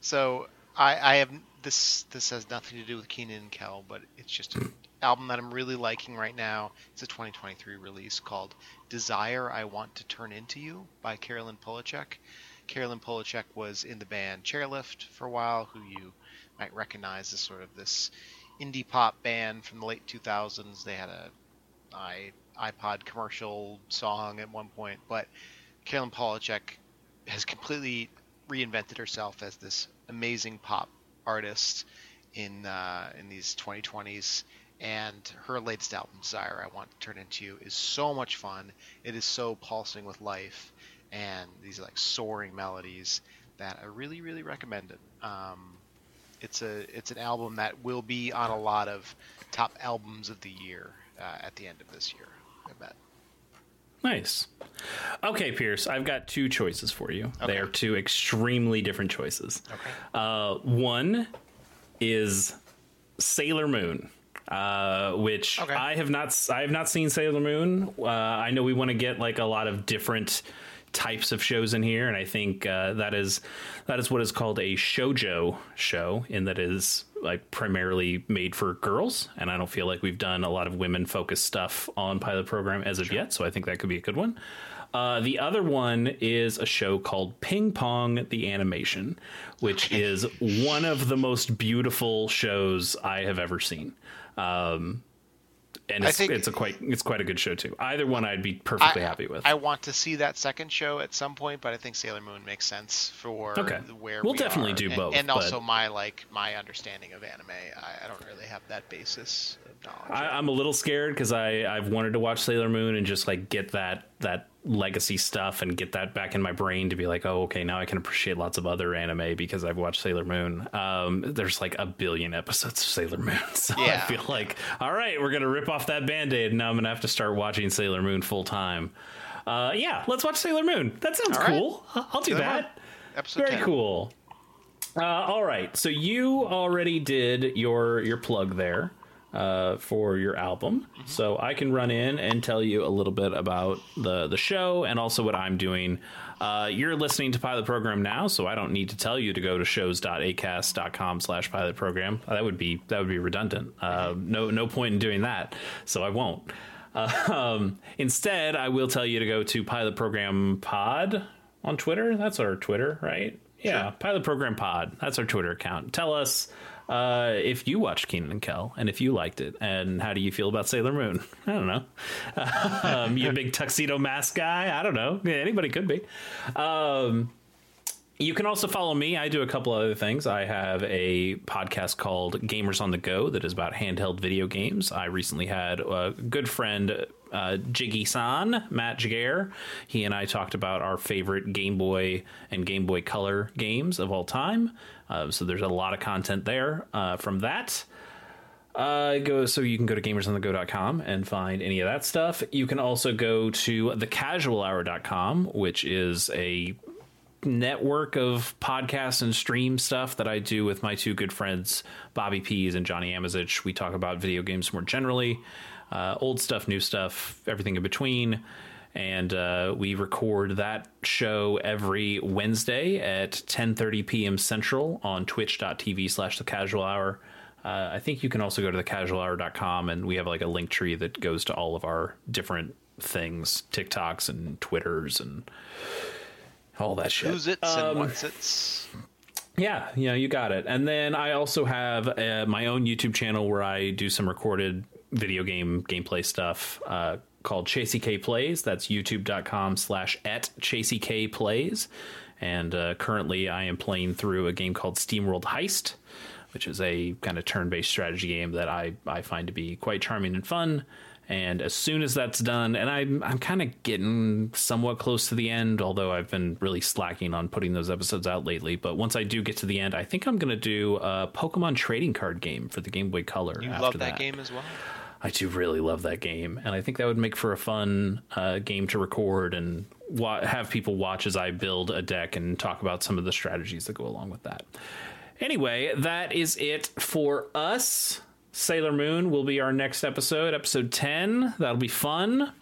So I have this has nothing to do with Kenan and Kel, but it's just an album that I'm really liking right now. It's a 2023 release called Desire I Want to Turn Into You by Carolyn Polachek. Carolyn Polachek was in the band Chairlift for a while, who you might recognize as sort of this indie pop band from the late 2000s. They had a iPod commercial song at one point, but Carolyn Polachek has completely reinvented herself as this amazing pop artist in these 2020s, and her latest album, Desire I Want to Turn Into You, is so much fun. It is so pulsing with life and these like soaring melodies that I really, really recommend it. It's an album that will be on a lot of top albums of the year at the end of this year, I bet. Nice. Okay, Pierce, I've got two choices for you. Okay. They are two extremely different choices. Okay. One is Sailor Moon, which I have not seen Sailor Moon. I know we want to get like a lot of different types of shows in here, and I think that is what is called a shoujo show, and that is like primarily made for girls, and I don't feel like we've done a lot of women focused stuff on Pilot Program as of yet, so I think that could be a good one. The other one is a show called Ping Pong the Animation, which is one of the most beautiful shows I have ever seen. And it's quite a good show too. Either one I'd be perfectly happy with. I want to see that second show at some point, but I think Sailor Moon makes sense for where we'll definitely do both. And also my understanding of anime, I don't really have that basis of knowledge. I'm a little scared because I've wanted to watch Sailor Moon and just like get that legacy stuff and get that back in my brain to be like, oh, okay, now I can appreciate lots of other anime because I've watched Sailor Moon. There's like a billion episodes of Sailor Moon, so I feel like, all right, we're gonna rip off that Band-Aid and now I'm gonna have to start watching Sailor Moon full time. Yeah, let's watch Sailor Moon. That sounds all cool. Right. I'll do that. Episode 10. Very cool. All right. So you already did your plug there for your album. Mm-hmm. So I can run in and tell you a little bit about the show and also what I'm doing. You're listening to Pilot Program now, so I don't need to tell you to go to shows.acast.com/pilotprogram. That would be redundant. No point in doing that. So I won't. Instead, I will tell you to go to Pilot Program Pod on Twitter. That's our Twitter, right? Yeah, sure. Pilot Program Pod. That's our Twitter account. Tell us if you watched Kenan and Kel and if you liked it, and how do you feel about Sailor Moon? I don't know. You a big tuxedo mask guy? I don't know. Yeah, anybody could be. You can also follow me. I do a couple other things. I have a podcast called Gamers on the Go that is about handheld video games. I recently had a good friend, Jiggy-san, Matt Jaguar. He and I talked about our favorite Game Boy and Game Boy Color games of all time. So there's a lot of content there from that. So you can go to gamersonthego.com and find any of that stuff. You can also go to thecasualhour.com, which is a network of podcasts and stream stuff that I do with my two good friends Bobby Pease and Johnny Amazich. We talk about video games more generally, old stuff, new stuff, everything in between, and we record that show every Wednesday at 10:30 p.m. Central on twitch.tv/thecasualhour. I think you can also go to thecasualhour.com, and we have like a link tree that goes to all of our different things, TikToks and Twitters and all that shit. Who's it's and what's it's. Yeah, you know, you got it. And then I also have my own YouTube channel where I do some recorded video game gameplay stuff called Chasey K Plays. That's youtube.com/@ChaseyKplays. And currently I am playing through a game called SteamWorld Heist, which is a kind of turn-based strategy game that I find to be quite charming and fun. And as soon as that's done, and I'm kind of getting somewhat close to the end, although I've been really slacking on putting those episodes out lately. But once I do get to the end, I think I'm going to do a Pokemon trading card game for the Game Boy Color. You love that game as well? I do really love that game. And I think that would make for a fun game to record and have people watch as I build a deck and talk about some of the strategies that go along with that. Anyway, that is it for us. Sailor Moon will be our next episode, episode 10. That'll be fun.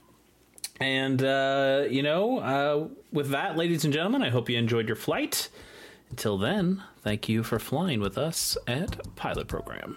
And, with that, ladies and gentlemen, I hope you enjoyed your flight. Until then, thank you for flying with us at Pilot Program.